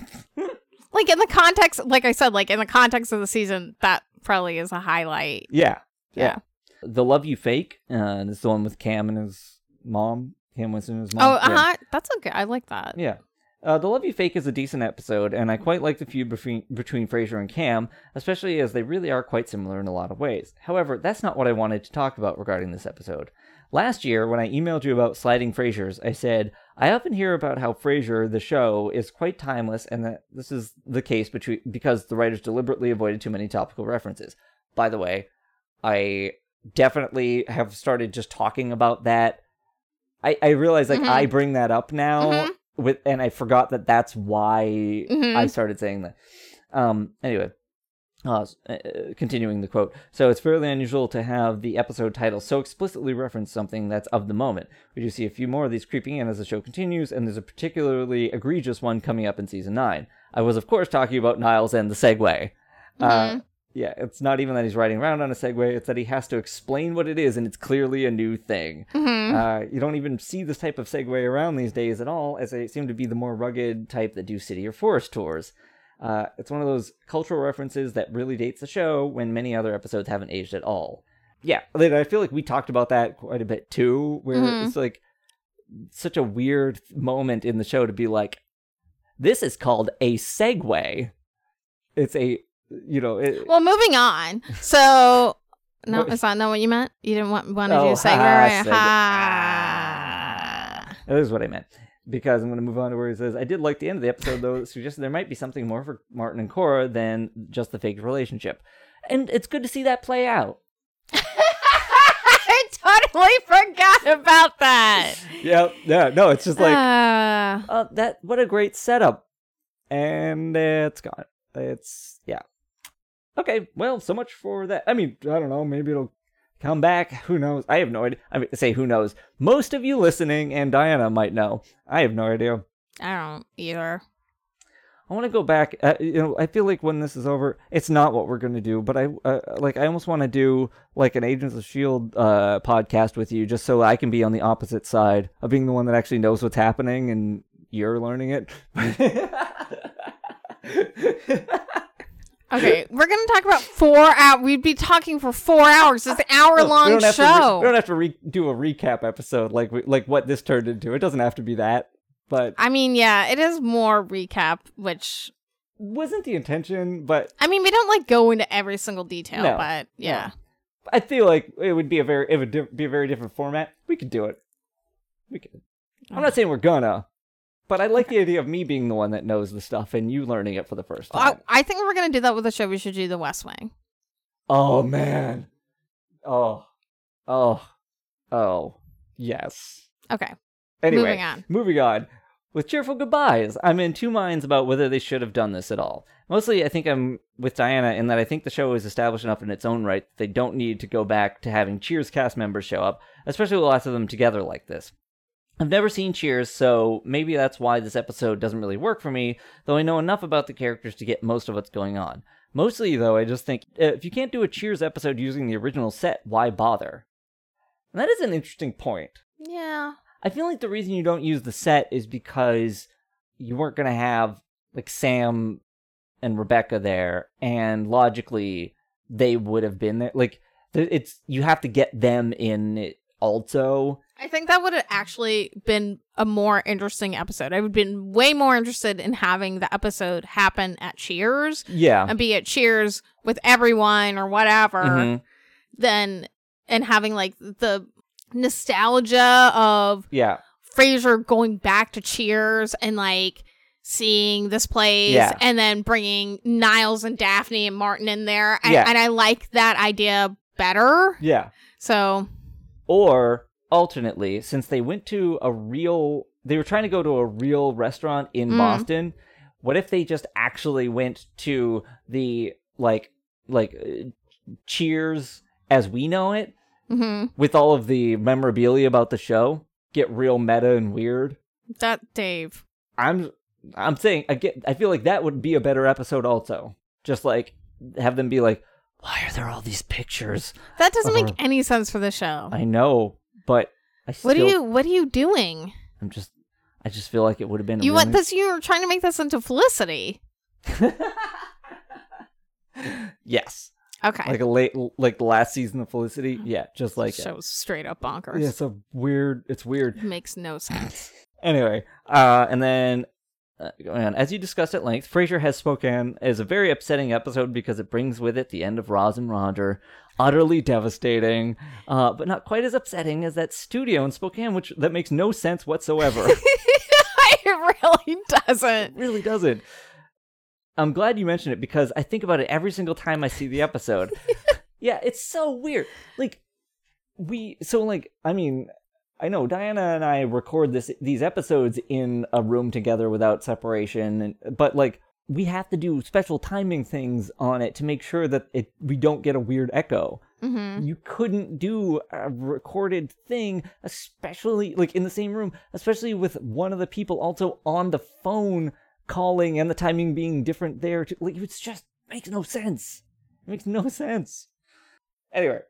Like in the context, like I said, like in the context of the season, that probably is a highlight. Yeah, yeah. yeah. The Love You Fake. Uh, this is the one with Cam and his mom. Cam Winston and his mom. Oh, uh huh. That's okay. I like that. Yeah. Uh, the Love You Fake is a decent episode, and I quite like the feud between, between Frasier and Cam, especially as they really are quite similar in a lot of ways. However, that's not what I wanted to talk about regarding this episode. Last year, when I emailed you about sliding Frasiers, I said, I often hear about how Frasier, the show, is quite timeless, and that this is the case between, because the writers deliberately avoided too many topical references. By the way, I definitely have started just talking about that. I, I realize, like, mm-hmm. I bring that up now, mm-hmm. with, and I forgot that that's why mm-hmm. I started saying that. Um, anyway, uh, continuing the quote. So it's fairly unusual to have the episode title so explicitly reference something that's of the moment. We do see a few more of these creeping in as the show continues, and there's a particularly egregious one coming up in season nine. I was, of course, talking about Niles and the Segway. Mm-hmm. Uh, yeah, it's not even that he's riding around on a Segway. It's that he has to explain what it is, and it's clearly a new thing. Mm-hmm. Uh, you don't even see this type of Segway around these days at all, as they seem to be the more rugged type that do city or forest tours. Uh, it's one of those cultural references that really dates the show when many other episodes haven't aged at all. Yeah, I feel like we talked about that quite a bit, too, where mm-hmm. it's like such a weird moment in the show to be like, this is called a Segway. It's a... You know, it, well, moving on. So, no, what, it's not. No, what you meant? You didn't want want to oh, do a segway. Ha, segway. Ha. That is what I meant. Because I'm going to move on to where he says, "I did like the end of the episode, though. It suggested there might be something more for Martin and Cora than just the fake relationship, and it's good to see that play out." I totally forgot about that. Yeah, yeah, no, it's just like uh, oh, that. What a great setup, and it's gone. It's yeah. Okay, well, so much for that. I mean, I don't know. Maybe it'll come back. Who knows? I have no idea. I mean, say who knows. Most of you listening and Diana might know. I have no idea. I don't either. I want to go back. Uh, you know, I feel like when this is over, it's not what we're going to do. But I uh, like. I almost want to do like an Agents of S H I E L D uh, podcast with you, just so I can be on the opposite side of being the one that actually knows what's happening, and you're learning it. Okay, we're going to talk about four hours. We'd be talking for four hours. It's an hour-long no, show. Re- we don't have to re- do a recap episode like we, like what this turned into. It doesn't have to be that. But I mean, yeah, it is more recap, which... wasn't the intention, but... I mean, we don't, like, go into every single detail, no, but yeah. No. I feel like it would be a very it would di- be a very different format. We could do it. We could. I'm not saying we're gonna. But I like the idea of me being the one that knows the stuff and you learning it for the first time. I, I think we're going to do that with a show. We should do The West Wing. Oh, man. Oh. Oh. Oh. Yes. Okay. Anyway. Moving on. Moving on. With cheerful goodbyes, I'm in two minds about whether they should have done this at all. Mostly, I think I'm with Diana in that I think the show is established enough in its own right that they don't need to go back to having Cheers cast members show up, especially with lots of them together like this. I've never seen Cheers, so maybe that's why this episode doesn't really work for me, though I know enough about the characters to get most of what's going on. Mostly, though, I just think, if you can't do a Cheers episode using the original set, why bother? And that is an interesting point. Yeah. I feel like the reason you don't use the set is because you weren't going to have, like, Sam and Rebecca there, and logically, they would have been there. Like, it's you have to get them in it also. I think that would have actually been a more interesting episode. I would have been way more interested in having the episode happen at Cheers. Yeah. And be at Cheers with everyone or whatever. Mm-hmm. Than and having like the nostalgia of yeah. Frasier going back to Cheers and like seeing this place yeah. and then bringing Niles and Daphne and Martin in there. And, yeah. and I like that idea better. Yeah. So. Or. Alternately, since they went to a real... They were trying to go to a real restaurant in mm. Boston. What if they just actually went to the, like, like uh, Cheers as we know it? Mm-hmm. With all of the memorabilia about the show? Get real meta and weird? That, Dave. I'm I'm saying, I, get, I feel like that would be a better episode also. Just, like, have them be like, why are there all these pictures? That doesn't make her? Any sense for the show. I know. But I still, what are you? What are you doing? I'm just. I just feel like it would have been. You want this? You're trying to make this into Felicity. Yes. Okay. Like a late, like the last season of Felicity. Yeah, just like this show's straight up bonkers. Yeah, it's a weird. It's weird. It makes no sense. Anyway, uh, and then uh, going on as you discussed at length, Frasier Has Spoken is a very upsetting episode because it brings with it the end of Roz and Roger. Utterly devastating, uh, but not quite as upsetting as that studio in Spokane, which that makes no sense whatsoever. It really doesn't. It really doesn't. I'm glad you mentioned it because I think about it every single time I see the episode. Yeah, it's so weird. Like, we, so like, I mean, I know Diana and I record this these episodes in a room together without separation, but like we have to do special timing things on it to make sure that it we don't get a weird echo. Mm-hmm. You couldn't do a recorded thing, especially like in the same room, especially with one of the people also on the phone calling and the timing being different there. Too. Like it's just makes no sense. It makes no sense. Anyway.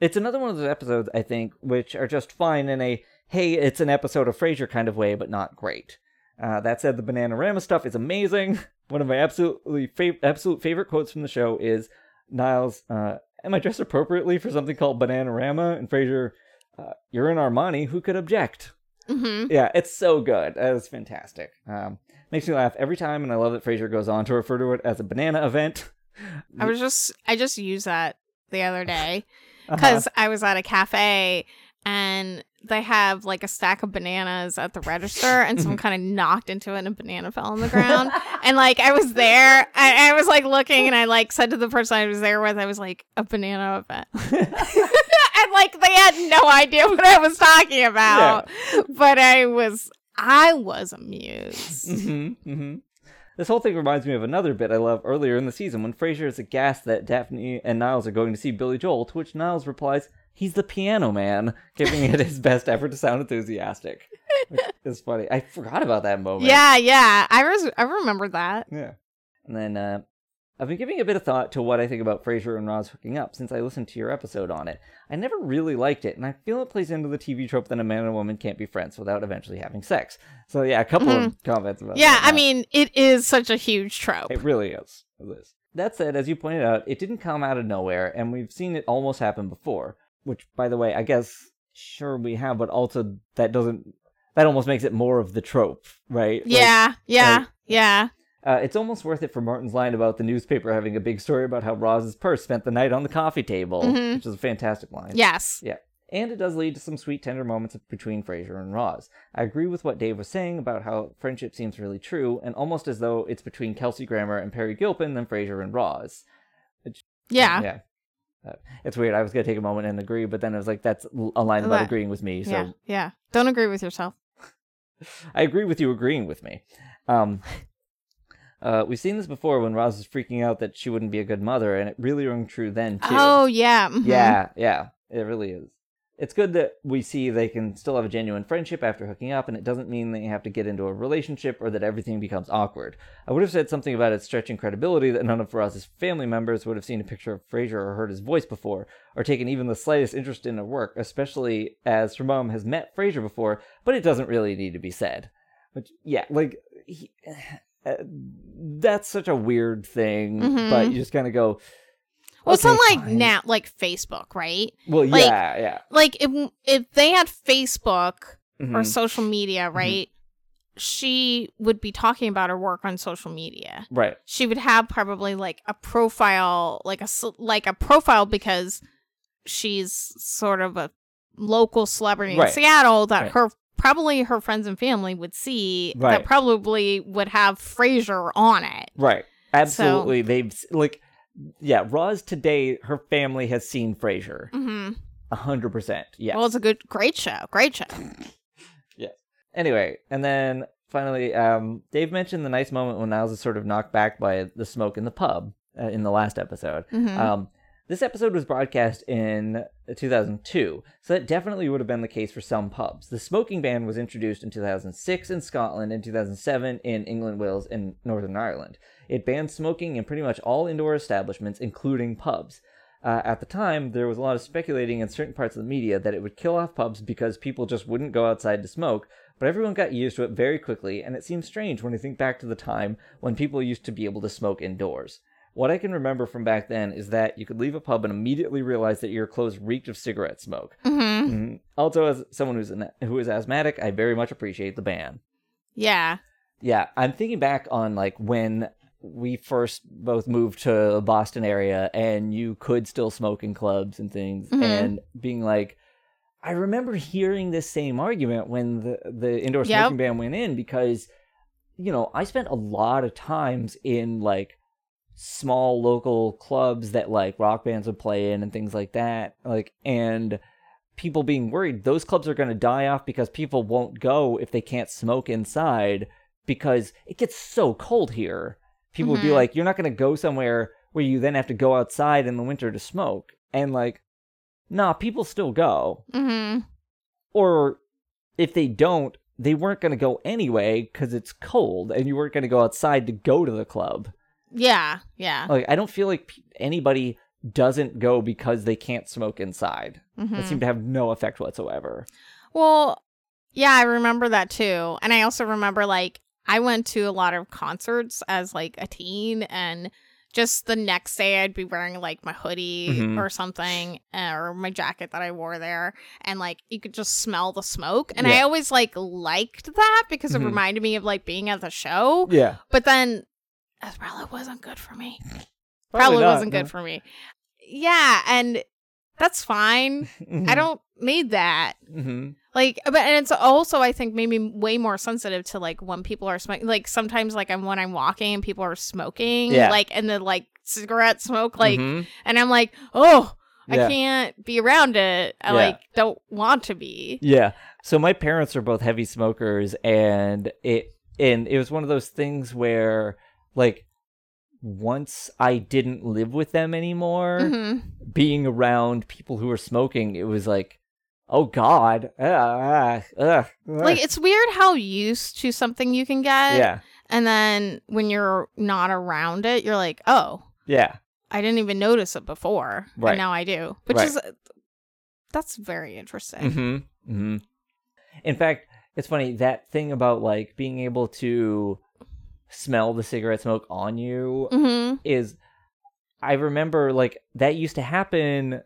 It's another one of those episodes, I think, which are just fine in a, hey, it's an episode of Frasier kind of way, but not great. Uh, that said, the Bananarama stuff is amazing. One of my absolutely fav- absolute favorite quotes from the show is Niles, uh, am I dressed appropriately for something called Bananarama? And Frasier, uh, you're in Armani, who could object? Mm-hmm. Yeah, it's so good. That is fantastic. Um, makes me laugh every time, and I love that Frasier goes on to refer to it as a banana event. I was just, I just used that the other day. Because uh-huh. I was at a cafe and they have like a stack of bananas at the register and someone kind of knocked into it and a banana fell on the ground. And like I was there, I, I was like looking and I like said to the person I was there with, I was like, a banana event. And like they had no idea what I was talking about. Yeah. But I was, I was amused. Mm-hmm, mm-hmm. This whole thing reminds me of another bit I love earlier in the season when Frasier is aghast that Daphne and Niles are going to see Billy Joel, to which Niles replies, he's the piano man, giving it his best effort to sound enthusiastic. It's funny. I forgot about that moment. Yeah, yeah. I res- I remembered that. Yeah. And then uh, I've been giving a bit of thought to what I think about Frasier and Roz hooking up since I listened to your episode on it. I never really liked it, and I feel it plays into the T V trope that a man and a woman can't be friends without eventually having sex. So yeah, a couple mm-hmm. of comments about yeah, that. Yeah, I mean, it is such a huge trope. It really is. It is. That said, as you pointed out, it didn't come out of nowhere, and we've seen it almost happen before. Which, by the way, I guess, sure we have, but also that doesn't... That almost makes it more of the trope, right? Yeah, like, yeah, like, yeah. Uh, it's almost worth it for Martin's line about the newspaper having a big story about how Roz's purse spent the night on the coffee table, mm-hmm. which is a fantastic line. Yes. Yeah. And it does lead to some sweet, tender moments between Frasier and Roz. I agree with what Dave was saying about how friendship seems really true, and almost as though it's between Kelsey Grammer and Perry Gilpin than Frasier and Roz. Which, yeah. Yeah. Uh, it's weird. I was going to take a moment and agree, but then I was like, that's a line about agreeing with me. So yeah. yeah. Don't agree with yourself. I agree with you agreeing with me. Um... Uh, we've seen this before when Roz was freaking out that she wouldn't be a good mother, and it really rung true then, too. Oh, yeah. Mm-hmm. Yeah, yeah. It really is. It's good that we see they can still have a genuine friendship after hooking up, and it doesn't mean they have to get into a relationship or that everything becomes awkward. I would have said something about its stretching credibility that none of Roz's family members would have seen a picture of Frasier or heard his voice before, or taken even the slightest interest in her work, especially as her mom has met Frasier before, but it doesn't really need to be said. Which, yeah, like... he. Uh, that's such a weird thing, mm-hmm. but you just kind of go. Okay, well, it's not like fine. Now, like Facebook, right? Well, like, yeah, yeah. Like if if they had Facebook mm-hmm. or social media, right? Mm-hmm. She would be talking about her work on social media, right? She would have probably like a profile, like a like a profile because she's sort of a local celebrity right. in Seattle that right. her. Probably her friends and family would see right. that probably would have Frasier on it. Right. Absolutely. So. They've, like, yeah, Roz today, her family has seen Frasier. Mm-hmm. one hundred percent. Yeah. Well, it's a good, great show. Great show. Yeah. Anyway, and then finally, um, Dave mentioned the nice moment when Niles is sort of knocked back by the smoke in the pub uh, in the last episode. Mm-hmm. Um, This episode was broadcast in two thousand two, so that definitely would have been the case for some pubs. The smoking ban was introduced in two thousand six in Scotland and two thousand seven in England, Wales, and Northern Ireland. It banned smoking in pretty much all indoor establishments, including pubs. Uh, at the time, there was a lot of speculating in certain parts of the media that it would kill off pubs because people just wouldn't go outside to smoke, but everyone got used to it very quickly, and it seems strange when you think back to the time when people used to be able to smoke indoors. What I can remember from back then is that you could leave a pub and immediately realize that your clothes reeked of cigarette smoke. Mm-hmm. Mm-hmm. Also, as someone who's an, who is asthmatic, I very much appreciate the ban. Yeah. Yeah. I'm thinking back on like when we first both moved to the Boston area and you could still smoke in clubs and things mm-hmm. and being like, I remember hearing this same argument when the, the indoor smoking yep. ban went in because, you know, I spent a lot of times in like, small local clubs that like rock bands would play in and things like that, like, and people being worried, those clubs are going to die off because people won't go if they can't smoke inside because it gets so cold here. People mm-hmm. would be like, you're not going to go somewhere where you then have to go outside in the winter to smoke. And like, nah, people still go. Mm-hmm. Or if they don't, they weren't going to go anyway because it's cold and you weren't going to go outside to go to the club. Yeah, yeah. Like, I don't feel like anybody doesn't go because they can't smoke inside. Mm-hmm. That seemed to have no effect whatsoever. Well, yeah, I remember that too. And I also remember, like, I went to a lot of concerts as, like, a teen, and just the next day I'd be wearing, like, my hoodie mm-hmm. or something, uh, or my jacket that I wore there, and, like, you could just smell the smoke. And yeah. I always, like, liked that because mm-hmm. it reminded me of, like, being at the show. Yeah. But then that probably wasn't good for me. Probably, Probably not, wasn't no. good for me. Yeah, and that's fine. Mm-hmm. I don't need that. Mm-hmm. Like, but and it's also, I think, made me way more sensitive to, like, when people are smoking. Like, sometimes, like, I'm when I'm walking and people are smoking, yeah. like, and the, like, cigarette smoke, like, mm-hmm. and I'm like, oh, yeah. I can't be around it. I, yeah. like, don't want to be. Yeah. So my parents are both heavy smokers, and it and it was one of those things where, like, once I didn't live with them anymore, mm-hmm. being around people who were smoking, it was like, oh God. Uh, uh, uh. Like, it's weird how used to something you can get. Yeah. And then when you're not around it, you're like, oh. Yeah. I didn't even notice it before. Right. And now I do. Which right. is, that's very interesting. Mm-hmm. Mm-hmm. In fact, it's funny, that thing about, like, being able to smell the cigarette smoke on you mm-hmm. is, I remember, like, that used to happen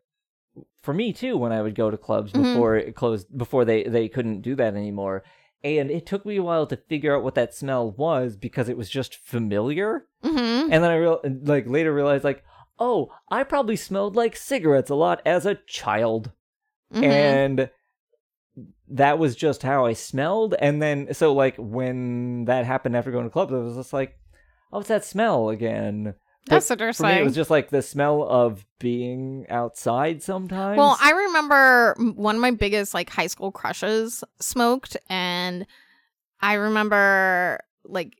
for me too when I would go to clubs mm-hmm. before it closed, before they they couldn't do that anymore, and it took me a while to figure out what that smell was because it was just familiar mm-hmm. and then I real like later realized, like, oh, I probably smelled like cigarettes a lot as a child mm-hmm. and that was just how I smelled. And then, so, like, when that happened after going to clubs, I was just like, oh, it's that smell again. But that's interesting. For me, it was just, like, the smell of being outside sometimes. Well, I remember one of my biggest, like, high school crushes smoked. And I remember, like,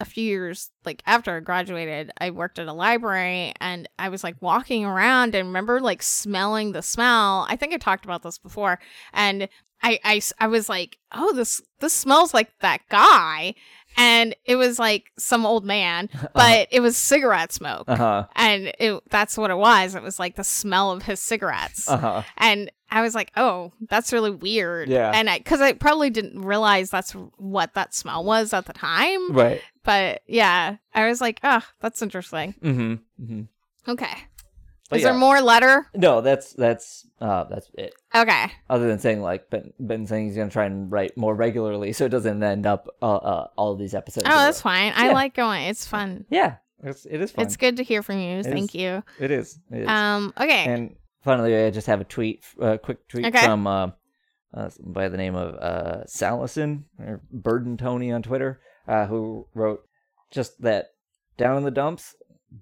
a few years, like, after I graduated, I worked at a library, and I was, like, walking around and remember, like, smelling the smell. I think I talked about this before. And I, I, I was like, oh, this this smells like that guy. And it was, like, some old man, but uh-huh. it was cigarette smoke. Uh-huh. And it that's what it was. It was, like, the smell of his cigarettes. Uh-huh. And I was like, oh, that's really weird. Yeah. And I, because I probably didn't realize that's what that smell was at the time. Right. But yeah, I was like, oh, that's interesting. Mm-hmm. Mm-hmm. Okay. But Is yeah. there more letter? No, that's that's uh, that's it. Okay. Other than saying, like, Ben, ben saying he's going to try and write more regularly so it doesn't end up uh, uh, all of these episodes. Oh, that's fine. Yeah. I like going. It's fun. Yeah. It's, it is fun. It's good to hear from you. It Thank is. you. It is. It is. Um. Okay. And finally, I just have a tweet, a uh, quick tweet okay. from uh, uh, by the name of uh, Salison, or Burden Tony on Twitter, uh, who wrote just that down in the dumps.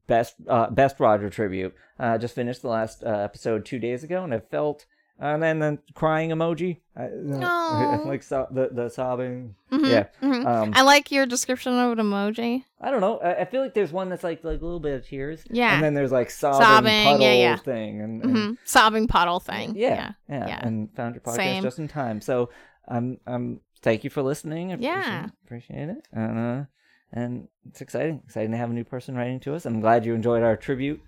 Best uh, best Roger tribute. Uh, just finished the last uh, episode two days ago, and I felt uh, and then the crying emoji. I, uh, like so, the the sobbing. Mm-hmm, yeah, mm-hmm. Um, I like your description of an emoji. I don't know. I, I feel like there's one that's like like a little bit of tears. Yeah, and then there's like sobbing, sobbing puddle yeah, yeah. thing and, and mm-hmm. sobbing puddle thing. Yeah, yeah, yeah. yeah. And found your podcast Same. just in time. So I'm um, um, thank you for listening. I yeah, appreciate, appreciate it. And, uh, And it's exciting. Exciting to have a new person writing to us. I'm glad you enjoyed our tribute.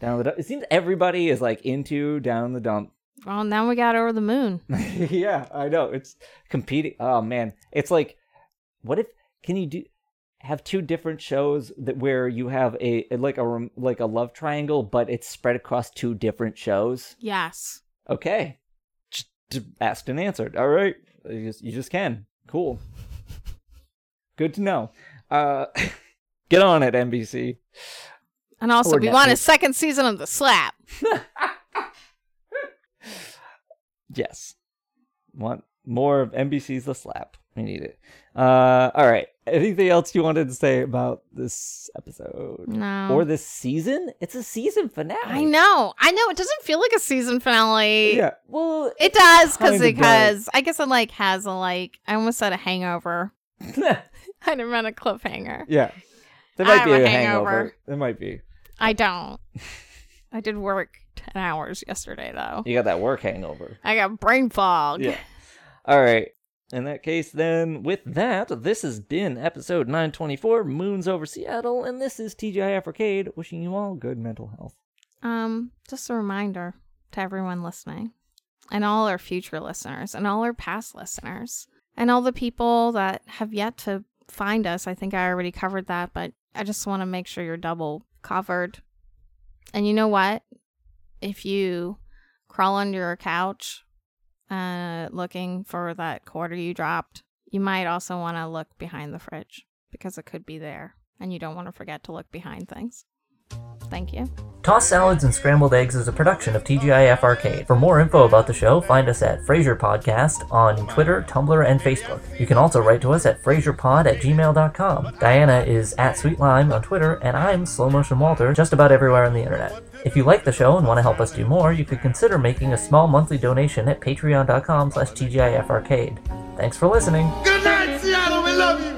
Down the dump. It seems everybody is, like, into Down the Dump. Well, now we got Over the Moon. Yeah, I know. It's competing. Oh, man. It's like, what if, can you do, have two different shows that where you have a, like a, like a love triangle, but it's spread across two different shows? Yes. Okay. Just asked and answered. All right. You just, you just can. Cool. Good to know. Uh, get on it, N B C. And also, or we Netflix. want a second season of The Slap. Yes. Want more of N B C's The Slap. I need it. Uh, all right. Anything else you wanted to say about this episode? No. Or this season? It's a season finale. I know. I know. It doesn't feel like a season finale. Yeah. Well, it does because it has. I guess it like has a like. I almost said a hangover. I didn't run a cliffhanger. Yeah. There might I be a hangover. hangover. There might be. I don't. I did work ten hours yesterday though. You got that work hangover. I got brain fog. Yeah. All right. In that case, then, with that, this has been episode nine twenty-four, Moons Over Seattle, and this is T G I F Arcade, wishing you all good mental health. Um, just a reminder to everyone listening, and all our future listeners, and all our past listeners, and all the people that have yet to find us. I think I already covered that, but I just want to make sure you're double covered. And you know what? If you crawl under your couch... Uh, looking for that quarter you dropped, you might also want to look behind the fridge because it could be there, and you don't want to forget to look behind things. Thank you. Tossed Salads and Scrambled Eggs is a production of T G I F Arcade. For more info about the show, find us at Frasier Podcast on Twitter, Tumblr, and Facebook. You can also write to us at frasierpod at gmail dot com. Diana is at Sweet Lime on Twitter, and I'm Slow Motion Walter just about everywhere on the internet. If you like the show and want to help us do more, you could consider making a small monthly donation at patreon dot com slash T G I F Arcade. Thanks for listening. Good night, Seattle. We love you.